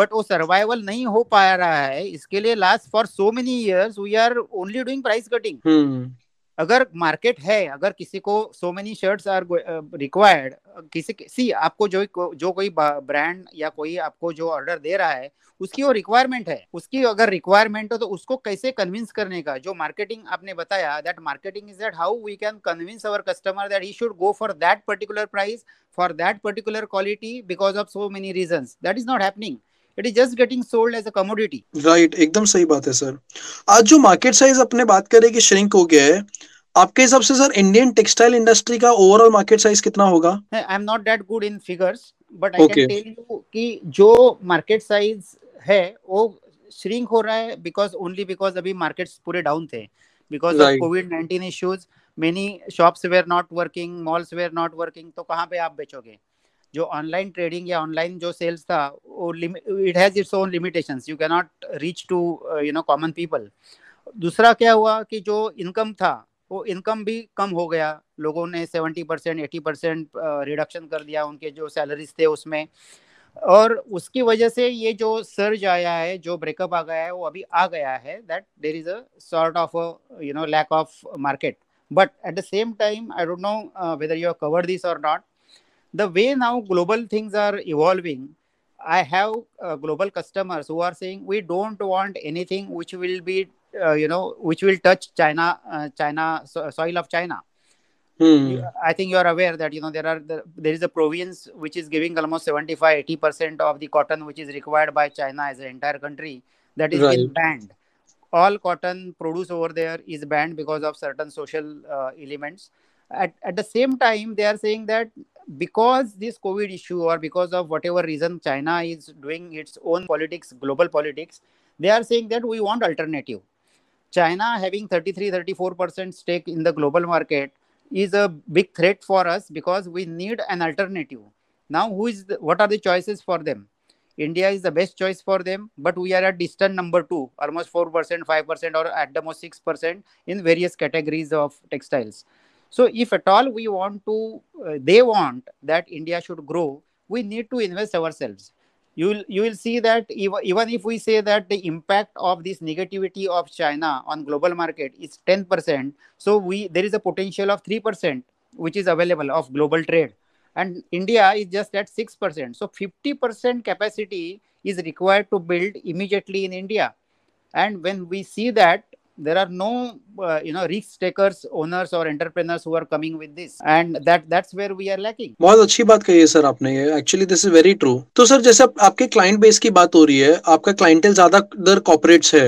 but वो survival नहीं हो पा रहा है. इसके लिए last for so many years we are only doing price cutting. Hmm. अगर मार्केट है, अगर किसी को so many shirts are required, किसी सी आपको जो जो कोई ब्रांड या कोई आपको जो ऑर्डर दे रहा है उसकी वो रिक्वायरमेंट है. उसकी अगर रिक्वायरमेंट हो तो उसको कैसे कन्विंस करने का, जो मार्केटिंग आपने बताया, that marketing is that how we can convince our customer that he should go for that particular price for that particular quality because of so many reasons. That is not happening. It is just getting sold as a commodity. Right, एकदम सही बात है sir. आज जो market size अपने बात करें कि श्रिंक हो गया है, आपके हिसाब से सर इंडियन टेक्सटाइल इंडस्ट्री का ओवरऑल मार्केट साइज कितना होगा? I am not that good in figures, but I can tell you कि जो मार्केट साइज है वो श्रिंक हो रहा है बिकॉज ओनली बिकॉज अभी मार्केट्स पूरे डाउन थे because of Covid nineteen issues. Many shops were not working, malls were not working, तो कहाँ पे आप बेचोगे? जो ऑनलाइन ट्रेडिंग या ऑनलाइन जो सेल्स था वो it has its own limitations. You can not reach to you know common people. दूसरा क्या हुआ कि जो इनकम था वो इनकम भी कम हो गया. लोगों ने seventy percent eighty percent reduction कर दिया उनके जो सैलरीज थे उसमें, और उसकी वजह से ये जो सर्ज आया है, जो ब्रेकअप आ गया है वो अभी आ गया है. That there is a sort of you know lack of market. But at the same time I don't know whether you have covered this और not. The way now global things are evolving, I have uh, global customers who are saying we don't want anything which will be, uh, you know, which will touch China, uh, China so- soil of China. Hmm. I think you are aware that you know there are the, there is a province which is giving almost seventy-five to eighty percent of the cotton which is required by China as an entire country that is right. Still banned. All cotton produced over there is banned because of certain social uh, elements. At at the same time, they are saying that. Because this COVID issue or because of whatever reason China is doing its own politics, global politics, they are saying that we want alternative. China having thirty-three to thirty-four percent stake in the global market is a big threat for us because we need an alternative. Now, who is the, what are the choices for them? India is the best choice for them, but we are at distant number two, almost four percent, five percent or at the most six percent in various categories of textiles. So if at all we want to, uh, they want that India should grow, we need to invest ourselves. You will, you will see that even, even if we say that the impact of this negativity of China on global market is ten percent, so we there is a potential of three percent which is available of global trade. And India is just at six percent. So fifty percent capacity is required to build immediately in India. And when we see that, there are no uh, you know risk takers, owners or entrepreneurs who are coming with this, and that that's where we are lacking. बहुत अच्छी बात कही है sir आपने, ये actually this is very true. तो sir जैसे आप, आपके क्लाइंट बेस की बात हो रही है, आपका क्लाइंटेल ज्यादा दर कॉर्पोरेट्स है.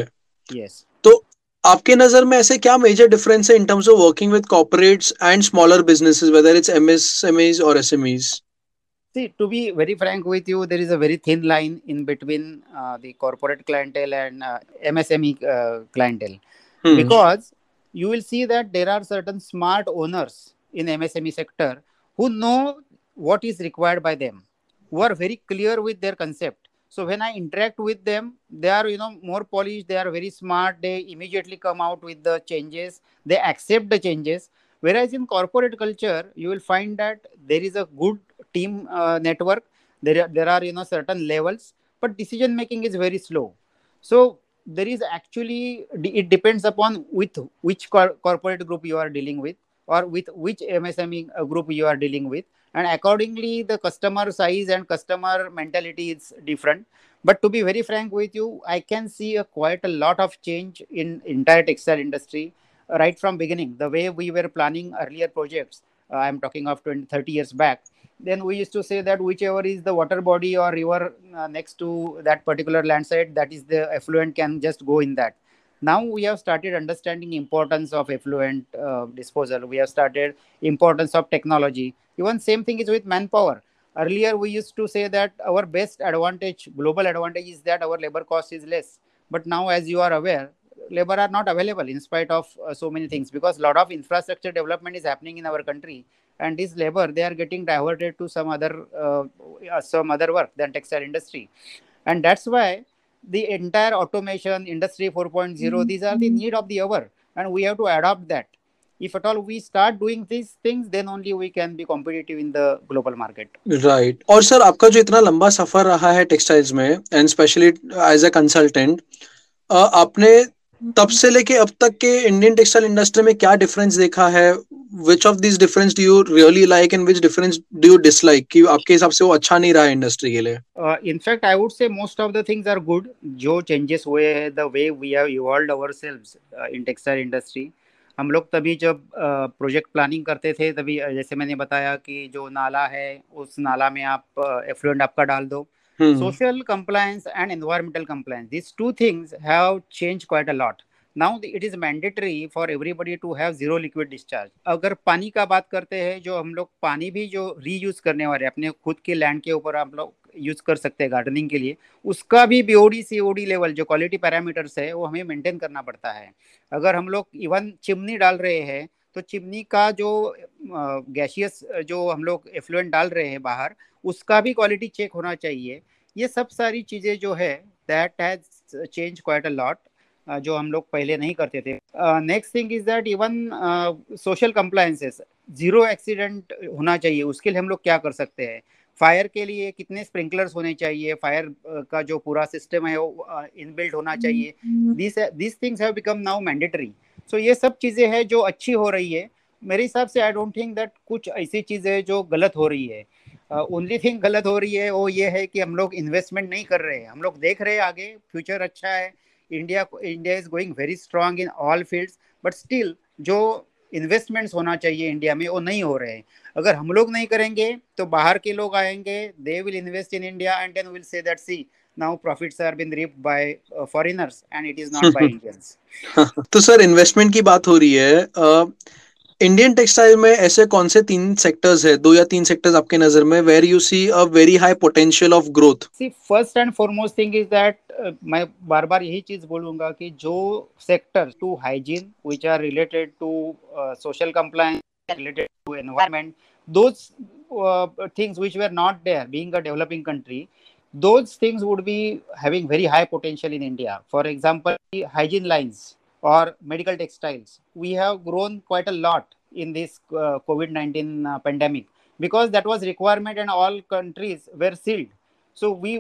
यस. तो आपके नजर में ऐसे क्या मेजर डिफरेंस है in terms of working with corporates and smaller businesses, whether it's MSMEs और SMEs? See, to be very frank with you, there is a very thin line in between uh, the corporate clientele and uh, M S M E uh, clientele. Hmm. Because you will see that there are certain smart owners in M S M E sector who know what is required by them, who are very clear with their concept. So when I interact with them, they are, you know, more polished, they are very smart, they immediately come out with the changes, they accept the changes. Whereas in corporate culture, you will find that there is a good team uh, network, there are, there are you know certain levels, but decision making is very slow. So there is actually, it depends upon with which cor- corporate group you are dealing with or with which M S M E group you are dealing with. And accordingly, the customer size and customer mentality is different. But to be very frank with you, I can see a quite a lot of change in entire textile industry. Right from beginning, the way we were planning earlier projects uh, I'm talking of twenty, thirty years back, then we used to say that whichever is the water body or river uh, next to that particular landside, that is the effluent can just go in that. Now we have started understanding importance of effluent uh, disposal. We have started importance of technology. Even same thing is with manpower. Earlier, we used to say that our best advantage, global advantage, is that our labor cost is less. But now, as you are aware, labor are not available in spite of uh, so many things, because a lot of infrastructure development is happening in our country. And this labor, they are getting diverted to some other, uh, some other work than textile industry. And that's why the entire automation, Industry four point oh, mm-hmm. these are the need of the hour. And we have to adopt that. If at all we start doing these things, then only we can be competitive in the global market. Right. और sir आपका जो इतना लंबा सफर रहा है textiles में, and especially as a consultant, आपने तब से लेके अब तक के इंडियन टेक्सटाइल इंडस्ट्री में क्या डिफरेंस देखा है? Which of these difference do you really like and which difference do you dislike? कि आपके हिसाब से वो अच्छा नहीं रहा इंडस्ट्री के लिए? In fact, I would say most of the things are good. जो changes हुए हैं, the way we have evolved ourselves in textile industry. हम लोग तभी जब प्रोजेक्ट प्लानिंग करते थे, तभी जैसे मैंने बताया कि जो नाला है उस नाला में आप एफ्लुएंट आपका डाल दो. Social compliance and environmental compliance, this two things have change quite a lot. Now it is mandatory for everybody to have zero liquid discharge. अगर पानी का बात करते हैं, जो हम लोग पानी भी जो रीयूज करने वाले अपने खुद के लैंड के ऊपर हम लोग यूज कर सकते हैं गार्डनिंग के लिए, उसका भी बीओडी सीओडी लेवल जो क्वालिटी पैरामीटर्स है वो हमें मेंटेन करना पड़ता है. अगर हम लोग इवन चिमनी डाल रहे हैं तो चिमनी का जो गैसियस जो हम लोग एफ्लुएंट डाल रहे हैं बाहर, उसका भी क्वालिटी चेक होना चाहिए. ये सब सारी चीज़ें जो है that has change quite a lot, जो हम लोग पहले नहीं करते थे. Next thing is that even social compliances, zero accident होना चाहिए, उसके लिए हम लोग क्या कर सकते हैं. फायर के लिए कितने स्प्रिंकलर्स होने चाहिए, फायर का जो पूरा सिस्टम है वो इनबिल्ट होना चाहिए. This this things have become now mandatory. So ये सब चीज़ें हैं जो अच्छी हो रही है. मेरे हिसाब से आई डोंट थिंक दैट कुछ ऐसी चीज़ें जो गलत हो रही है. ओनली थिंग गलत हो रही है वो ये है कि हम लोग इन्वेस्टमेंट नहीं कर रहे हैं. हम लोग देख रहे हैं आगे फ्यूचर अच्छा है, India India is going very strong in all fields, but still जो इन्वेस्टमेंट्स होना चाहिए इंडिया में वो नहीं हो रहे हैं. अगर हम लोग नहीं करेंगे तो बाहर के लोग आएंगे, they will invest in India and then will say that see now profits are been ripped by foreigners and it is not by Indians. तो सर इन्वेस्टमेंट की बात हो रही है, इंडियन uh, टेक्सटाइल में ऐसे कौन से तीन सेक्टर्स है, दो या तीन सेक्टर्स आपके नजर में, where you see a very high potential of growth? See first and foremost thing is that मैं बार बार यही चीज़ बोलूँगा कि जो sector to hygiene which are related to social compliance related to environment, those things which were not there being a developing country, those things would be having very high potential in India. For example hygiene lines और medical textiles, we have grown quite a lot in this COVID nineteen pandemic because that was requirement and all countries were sealed. So we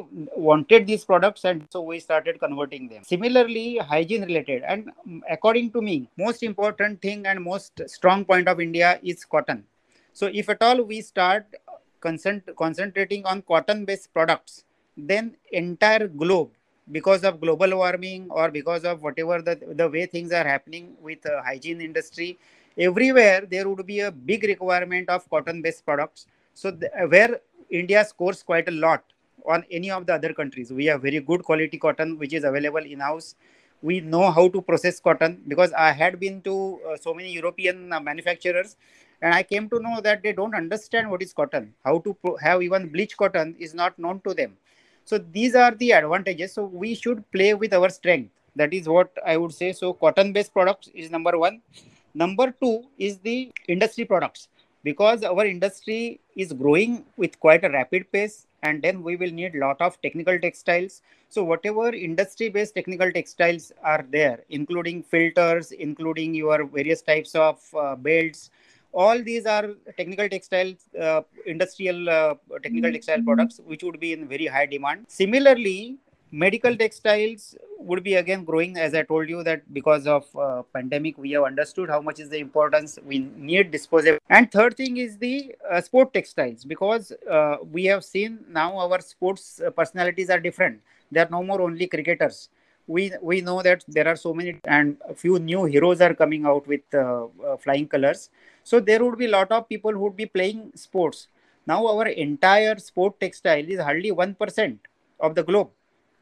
wanted these products and so we started converting them. Similarly, hygiene related, and according to me, most important thing and most strong point of India is cotton. So if at all we start concent- concentrating on cotton based products, then entire globe, because of global warming or because of whatever the, the way things are happening with uh, hygiene industry, everywhere there would be a big requirement of cotton based products. So th- where India scores quite a lot on any of the other countries. We have very good quality cotton which is available in house. We know how to process cotton because I had been to uh, so many European uh, manufacturers and I came to know that they don't understand what is cotton, how to pro- have even bleach cotton is not known to them. So these are the advantages. So we should play with our strength. That is what I would say. So cotton based products is number one. Number two is the industry products, because our industry is growing with quite a rapid pace. And then we will need lot of technical textiles. So whatever industry-based technical textiles are there, including filters, including your various types of uh, belts, all these are technical textiles, uh, industrial uh, technical textile products, which would be in very high demand. Similarly, medical textiles would be again growing, as I told you that because of uh, pandemic, we have understood how much is the importance. We need disposable. And third thing is the uh, sport textiles, because uh, we have seen now our sports personalities are different. They are no more only cricketers. we we know that there are so many and a few new heroes are coming out with uh, uh, flying colors. So there would be a lot of people who would be playing sports. Now our entire sport textile is hardly one percent of the globe.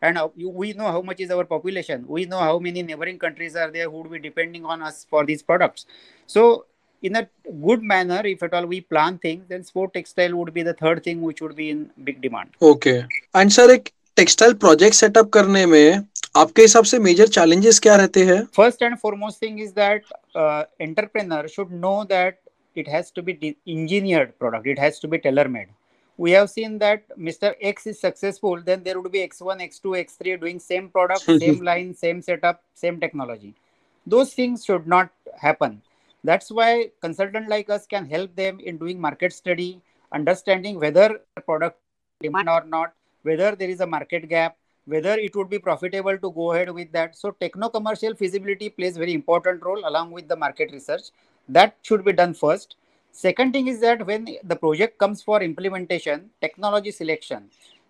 And we know how much is our population. We know how many neighboring countries are there who would be depending on us for these products. So in a good manner, if at all we plan things, then sport textile would be the third thing which would be in big demand. Okay. And sir, एक textile project setup करने में आपके हिसाब से major challenges क्या रहते हैं? First and foremost thing is that uh, entrepreneur should know that it has to be engineered product. It has to be tailor-made. We have seen that Mister X is successful, then there would be X one, X two, X three doing same product, same line, same setup, same technology. Those things should not happen. That's why consultant like us can help them in doing market study, understanding whether product demand or not, whether there is a market gap, whether it would be profitable to go ahead with that. So techno-commercial feasibility plays very important role along with the market research. That should be done first. Second thing is that when the project comes for implementation, technology selection,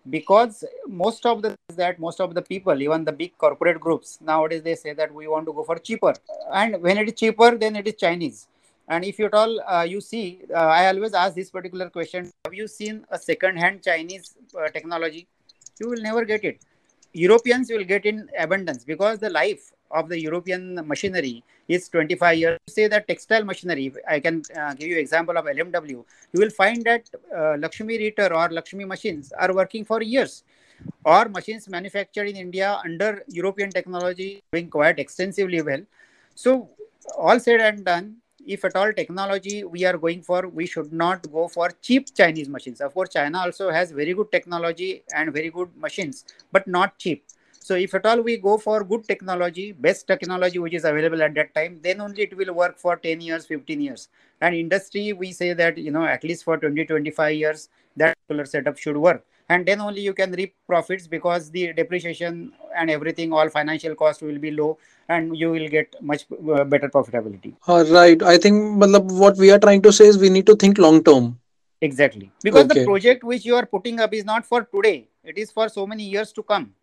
because most of the that most of the people, even the big corporate groups nowadays, they say that we want to go for cheaper, and when it is cheaper, then it is Chinese. And if you at all uh, you see, uh, I always ask this particular question: have you seen a second-hand Chinese uh, technology? You will never get it. Europeans will get in abundance because the life of the European machinery is twenty-five years. Say that textile machinery, I can uh, give you example of L M W. You will find that uh, Lakshmi Rieter or Lakshmi machines are working for years, or machines manufactured in India under European technology doing quite extensively well. So all said and done, if at all technology we are going for, we should not go for cheap Chinese machines. Of course, China also has very good technology and very good machines, but not cheap. So if at all we go for good technology, best technology which is available at that time, then only it will work for ten years, fifteen years. And industry, we say that, you know, at least for twenty, twenty-five years, that particular setup should work. And then only you can reap profits, because the depreciation and everything, all financial costs will be low, and you will get much better profitability. All right. I think what we are trying to say is we need to think long term. Exactly. Because okay. The project which you are putting up is not for today. It is for so many years to come.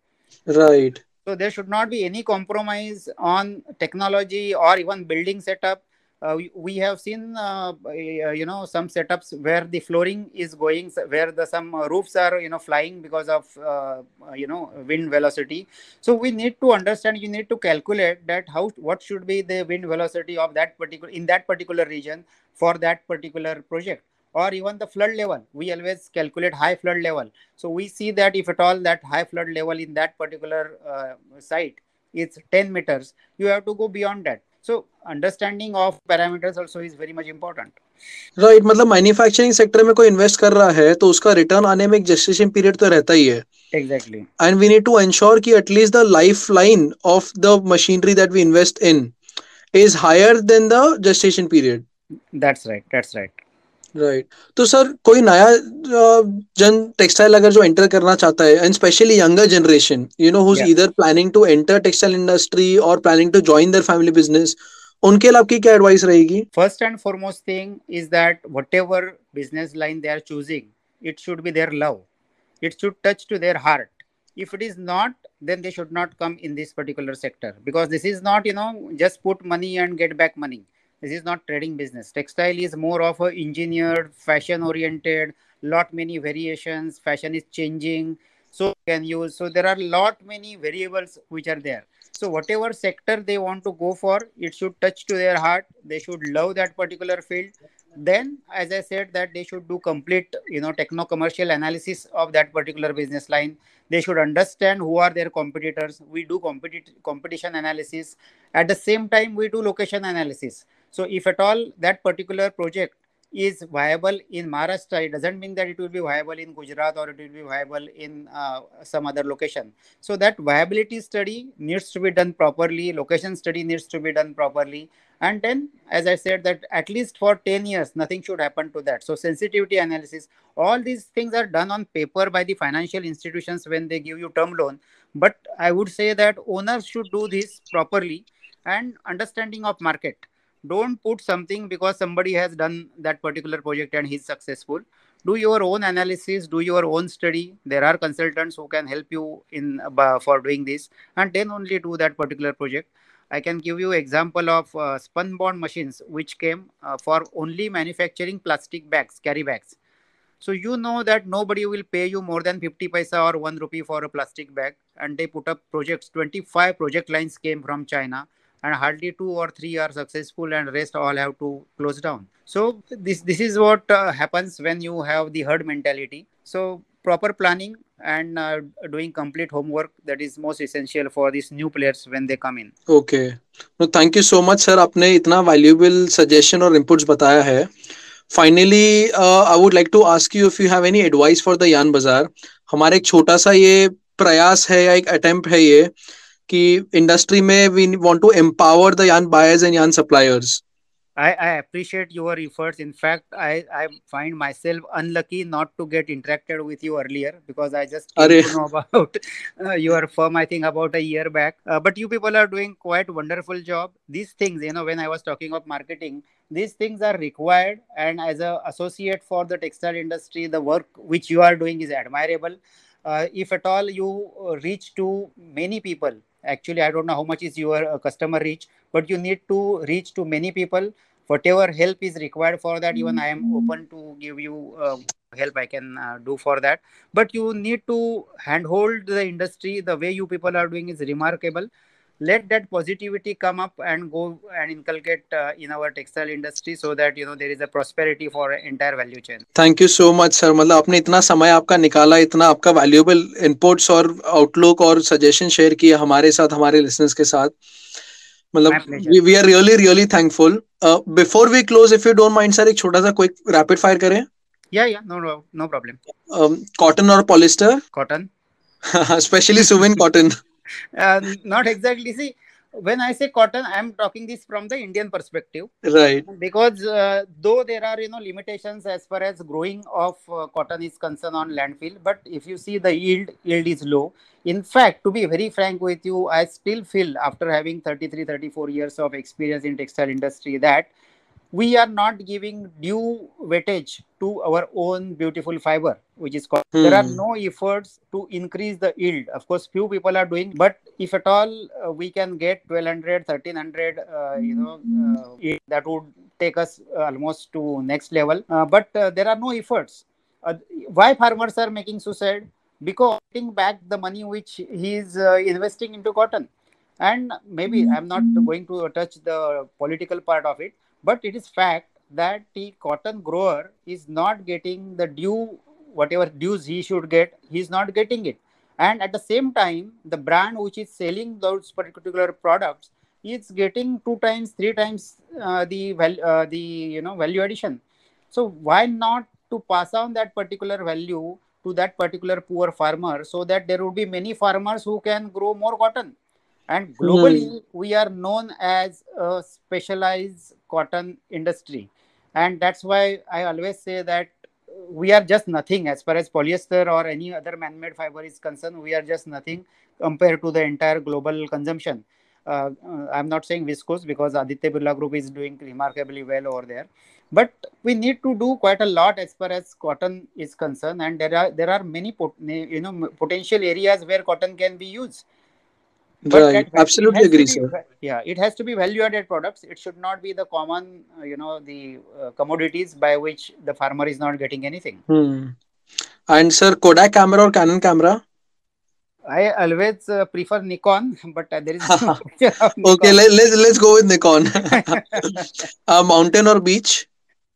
Right. So there should not be any compromise on technology or even building setup. Uh, we, we have seen, uh, you know, some setups where the flooring is going, where the some roofs are, you know, flying because of, uh, you know, wind velocity. So we need to understand, you need to calculate that how, what should be the wind velocity of that particular, in that particular region for that particular project. Or even the flood level, we always calculate high flood level. So we see that if at all that high flood level in that particular uh, site is ten meters, you have to go beyond that. So understanding of parameters also is very much important. Right, मतलब manufacturing sector में कोई invest कर रहा है तो उसका return आने में एक gestation period तो रहता ही है. Exactly. And we need to ensure कि at least the lifeline of the machinery that we invest in is higher than the gestation period. That's right. That's right. Right. तो sir कोई नया जन textile अगर जो एंटर करना चाहता है, and specially younger generation, you know, who is either planning to enter textile industry और planning to join their family business, उनके लिए आपकी क्या एडवाइस रहेगी? First and foremost thing is that whatever business line they are choosing, it should be their love, it should touch to their heart. If it is not, then they should not come in this particular sector, because this is not, you know, just put money and get back money. This is not trading business. Textile is more of a engineered, fashion oriented, lot many variations, fashion is changing, so can use. So there are lot many variables which are there. So whatever sector they want to go for, it should touch to their heart. They should love that particular field. Then, as I said, that they should do complete, you know, techno-commercial analysis of that particular business line. They should understand who are their competitors. We do competi- competition analysis. At the same time, we do location analysis. So if at all that particular project is viable in Maharashtra, it doesn't mean that it will be viable in Gujarat or it will be viable in uh, some other location. So that viability study needs to be done properly, location study needs to be done properly. And then, as I said, that at least for ten years, nothing should happen to that. So sensitivity analysis, all these things are done on paper by the financial institutions when they give you term loan. But I would say that owners should do this properly and understanding of market. Don't put something because somebody has done that particular project and he's successful. do your own analysis, do your own study. There are consultants who can help you in uh, for doing this, and then only do that particular project. I can give you example of uh, spun bond machines which came uh, for only manufacturing plastic bags, carry bags. So you know that nobody will pay you more than fifty paisa or one rupee for a plastic bag, and they put up projects. twenty-five project lines came from China, and hardly two or three are successful, and rest all have to close down. So this this is what uh, happens when you have the herd mentality. So proper planning and uh, doing complete homework, that is most essential for these new players when they come in. Okay, no, thank you so much, sir. आपने इतना valuable suggestion और inputs बताया है. Finally, uh, I would like to ask you if you have any advice for the Yarn Bazaar. हमारा एक छोटा सा ये प्रयास है या एक attempt है ये कि industry में we want to empower the yarn buyers and yarn suppliers. I, I appreciate your efforts. In fact, I, I find myself unlucky not to get interacted with you earlier, because I just didn't know about uh, your firm, I think about a year back. Uh, but you people are doing quite wonderful job. These things, you know, when I was talking of marketing, these things are required. And as an associate for the textile industry, the work which you are doing is admirable. Uh, if at all you reach to many people, actually, I don't know how much is your uh, customer reach, but you need to reach to many people. Whatever help is required for that, even I am open to give you uh, help I can uh, do for that. But you need to handhold the industry. The way you people are doing is remarkable. Let that positivity come up and go and inculcate uh, in our textile industry, so that you know there is a prosperity for entire value chain. Thank you so much, sir. मतलब आपने इतना समय आपका निकाला, इतना आपका valuable inputs और outlook और suggestion share किया हमारे साथ, हमारे listeners के साथ. मतलब we, we are really really thankful. Uh, before we close, if you don't mind, sir, एक छोटा सा quick rapid fire करें. Yeah yeah no no no problem. Um, cotton or polyester? Cotton. Especially Suvin cotton. Uh, not exactly. See, when I say cotton, I am talking this from the Indian perspective, right? Because uh, though there are you know limitations as far as growing of uh, cotton is concerned on landfill, but if you see the yield, yield is low. In fact, to be very frank with you, I still feel after having thirty-three, thirty-four years of experience in textile industry that we are not giving due weightage to our own beautiful fiber, which is called. Hmm. There are no efforts to increase the yield. Of course, few people are doing, but if at all uh, we can get twelve hundred, thirteen hundred, uh, you know, uh, yield, that would take us uh, almost to next level. Uh, but uh, there are no efforts. Uh, why farmers are making suicide? Because taking back the money which he is uh, investing into cotton. And maybe hmm. I'm not going to touch the political part of it, but it is fact that the cotton grower is not getting the due, whatever dues he should get, he is not getting it. And at the same time, the brand which is selling those particular products is getting two times, three times uh, the value, uh, the you know value addition. So why not to pass on that particular value to that particular poor farmer, so that there would be many farmers who can grow more cotton. And globally, mm. we are known as a specialized cotton industry. And that's why I always say that we are just nothing as far as polyester or any other man-made fiber is concerned. We are just nothing compared to the entire global consumption. Uh, I'm not saying viscose, because Aditya Birla Group is doing remarkably well over there. But we need to do quite a lot as far as cotton is concerned. And there are, there are many pot- you know, potential areas where cotton can be used. But right. Absolutely agree, be, sir. Yeah, it has to be value-added products. It should not be the common, uh, you know, the uh, commodities by which the farmer is not getting anything. Hmm. And sir, Kodak camera or Canon camera? I always uh, prefer Nikon, but uh, there is no okay, let, let's let's go with Nikon. uh, mountain or beach?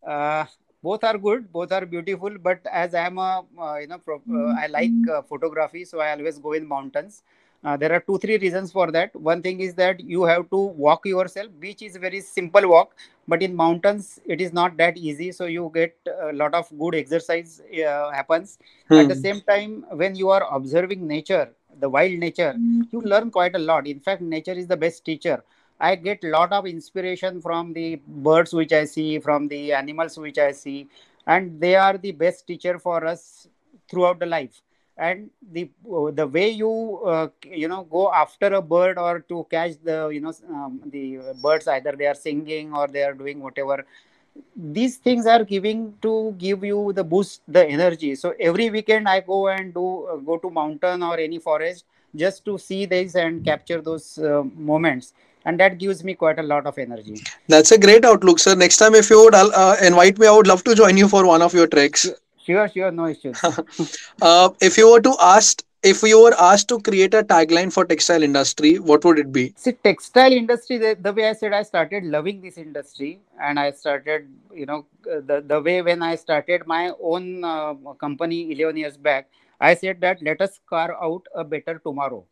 Uh, Both are good, both are beautiful, but as I am a, uh, you know, pro- uh, I like uh, photography, so I always go in mountains. Uh, there are two, three reasons for that. One thing is that you have to walk yourself. Beach is a very simple walk, but in mountains, it is not that easy. So you get a lot of good exercise uh, happens. Hmm. At the same time, when you are observing nature, the wild nature, hmm. you learn quite a lot. In fact, nature is the best teacher. I get a lot of inspiration from the birds which I see, from the animals which I see, and they are the best teacher for us throughout the life. And the the way you uh, you know go after a bird or to catch the you know um, the birds, either they are singing or they are doing whatever these things are giving to give you the boost, the energy. So every weekend I go and do uh, go to mountain or any forest just to see this and capture those uh, moments, and that gives me quite a lot of energy. That's a great outlook, sir. Next time if you would uh, invite me, I would love to join you for one of your treks. Sure, sure, no issues. uh, if you were to ask, if you were asked to create a tagline for textile industry, what would it be? See, textile industry, the, the way I said, I started loving this industry, and I started, you know, the, the way when I started my own uh, company eleven years back, I said that let us carve out a better tomorrow.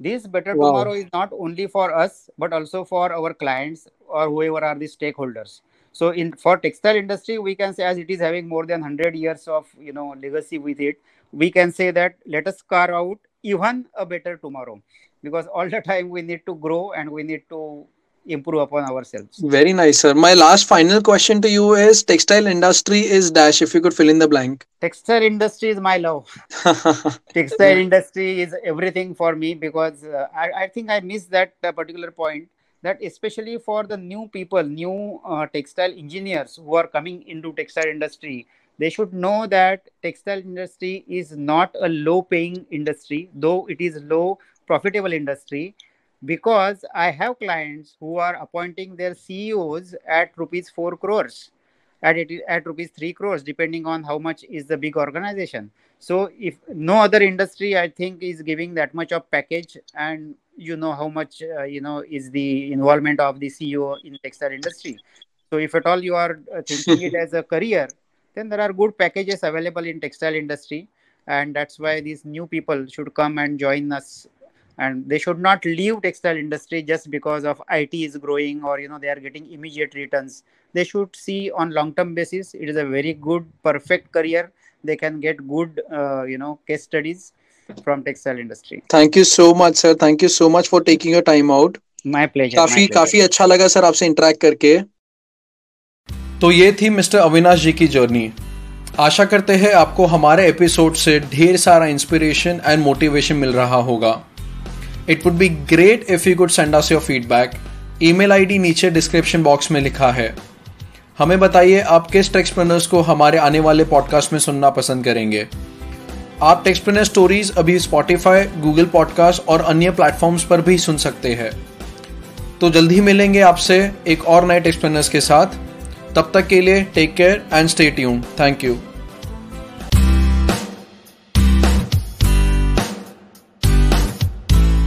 This better wow. tomorrow is not only for us, but also for our clients or whoever are the stakeholders. So in for textile industry, we can say, as it is having more than one hundred years of, you know, legacy with it, we can say that let us carve out even a better tomorrow, because all the time we need to grow and we need to improve upon ourselves. Very nice, sir. My last final question to you is, textile industry is dash, if you could fill in the blank. Textile industry is my love. Textile industry is everything for me, because uh, I, I think I missed that uh, particular point, that especially for the new people, new uh, textile engineers who are coming into textile industry, they should know that textile industry is not a low-paying industry, though it is low-profitable industry, because I have clients who are appointing their C E Os at rupees four crores, at it, at rupees three crores, depending on how much is the big organization. So, if no other industry, I think, is giving that much of package, and you know how much uh, you know is the involvement of the C E O in textile industry. So, if at all you are uh, thinking it as a career, then there are good packages available in textile industry, and that's why these new people should come and join us, and they should not leave textile industry just because of I T is growing or, you know, they are getting immediate returns. They should see on long-term basis, it is a very good, perfect career. They can get good, uh, you know, case studies from textile industry. Thank you so much, sir. Thank you so much for taking your time out. My pleasure. काफी काफी अच्छा लगा sir आपसे interact करके. तो ये थी mister Avinash जी की जर्नी. आशा करते हैं आपको हमारे एपिसोड से ढेर सारा इंस्पिरेशन एंड मोटिवेशन मिल रहा होगा. It would be great if you could send us your feedback. Email ID नीचे डिस्क्रिप्शन बॉक्स में लिखा है. हमें बताइए आप किस टेक्सप्रेन्योर्स को हमारे आने वाले पॉडकास्ट में सुनना पसंद करेंगे. आप टेक्सप्रेन्योर स्टोरीज अभी स्पॉटिफाई, गूगल पॉडकास्ट और अन्य प्लेटफॉर्म्स पर भी सुन सकते हैं. तो जल्दी मिलेंगे आपसे एक और नए टेक्सप्रेन्योर्स के साथ. तब तक के लिए take care and stay tuned. Thank you.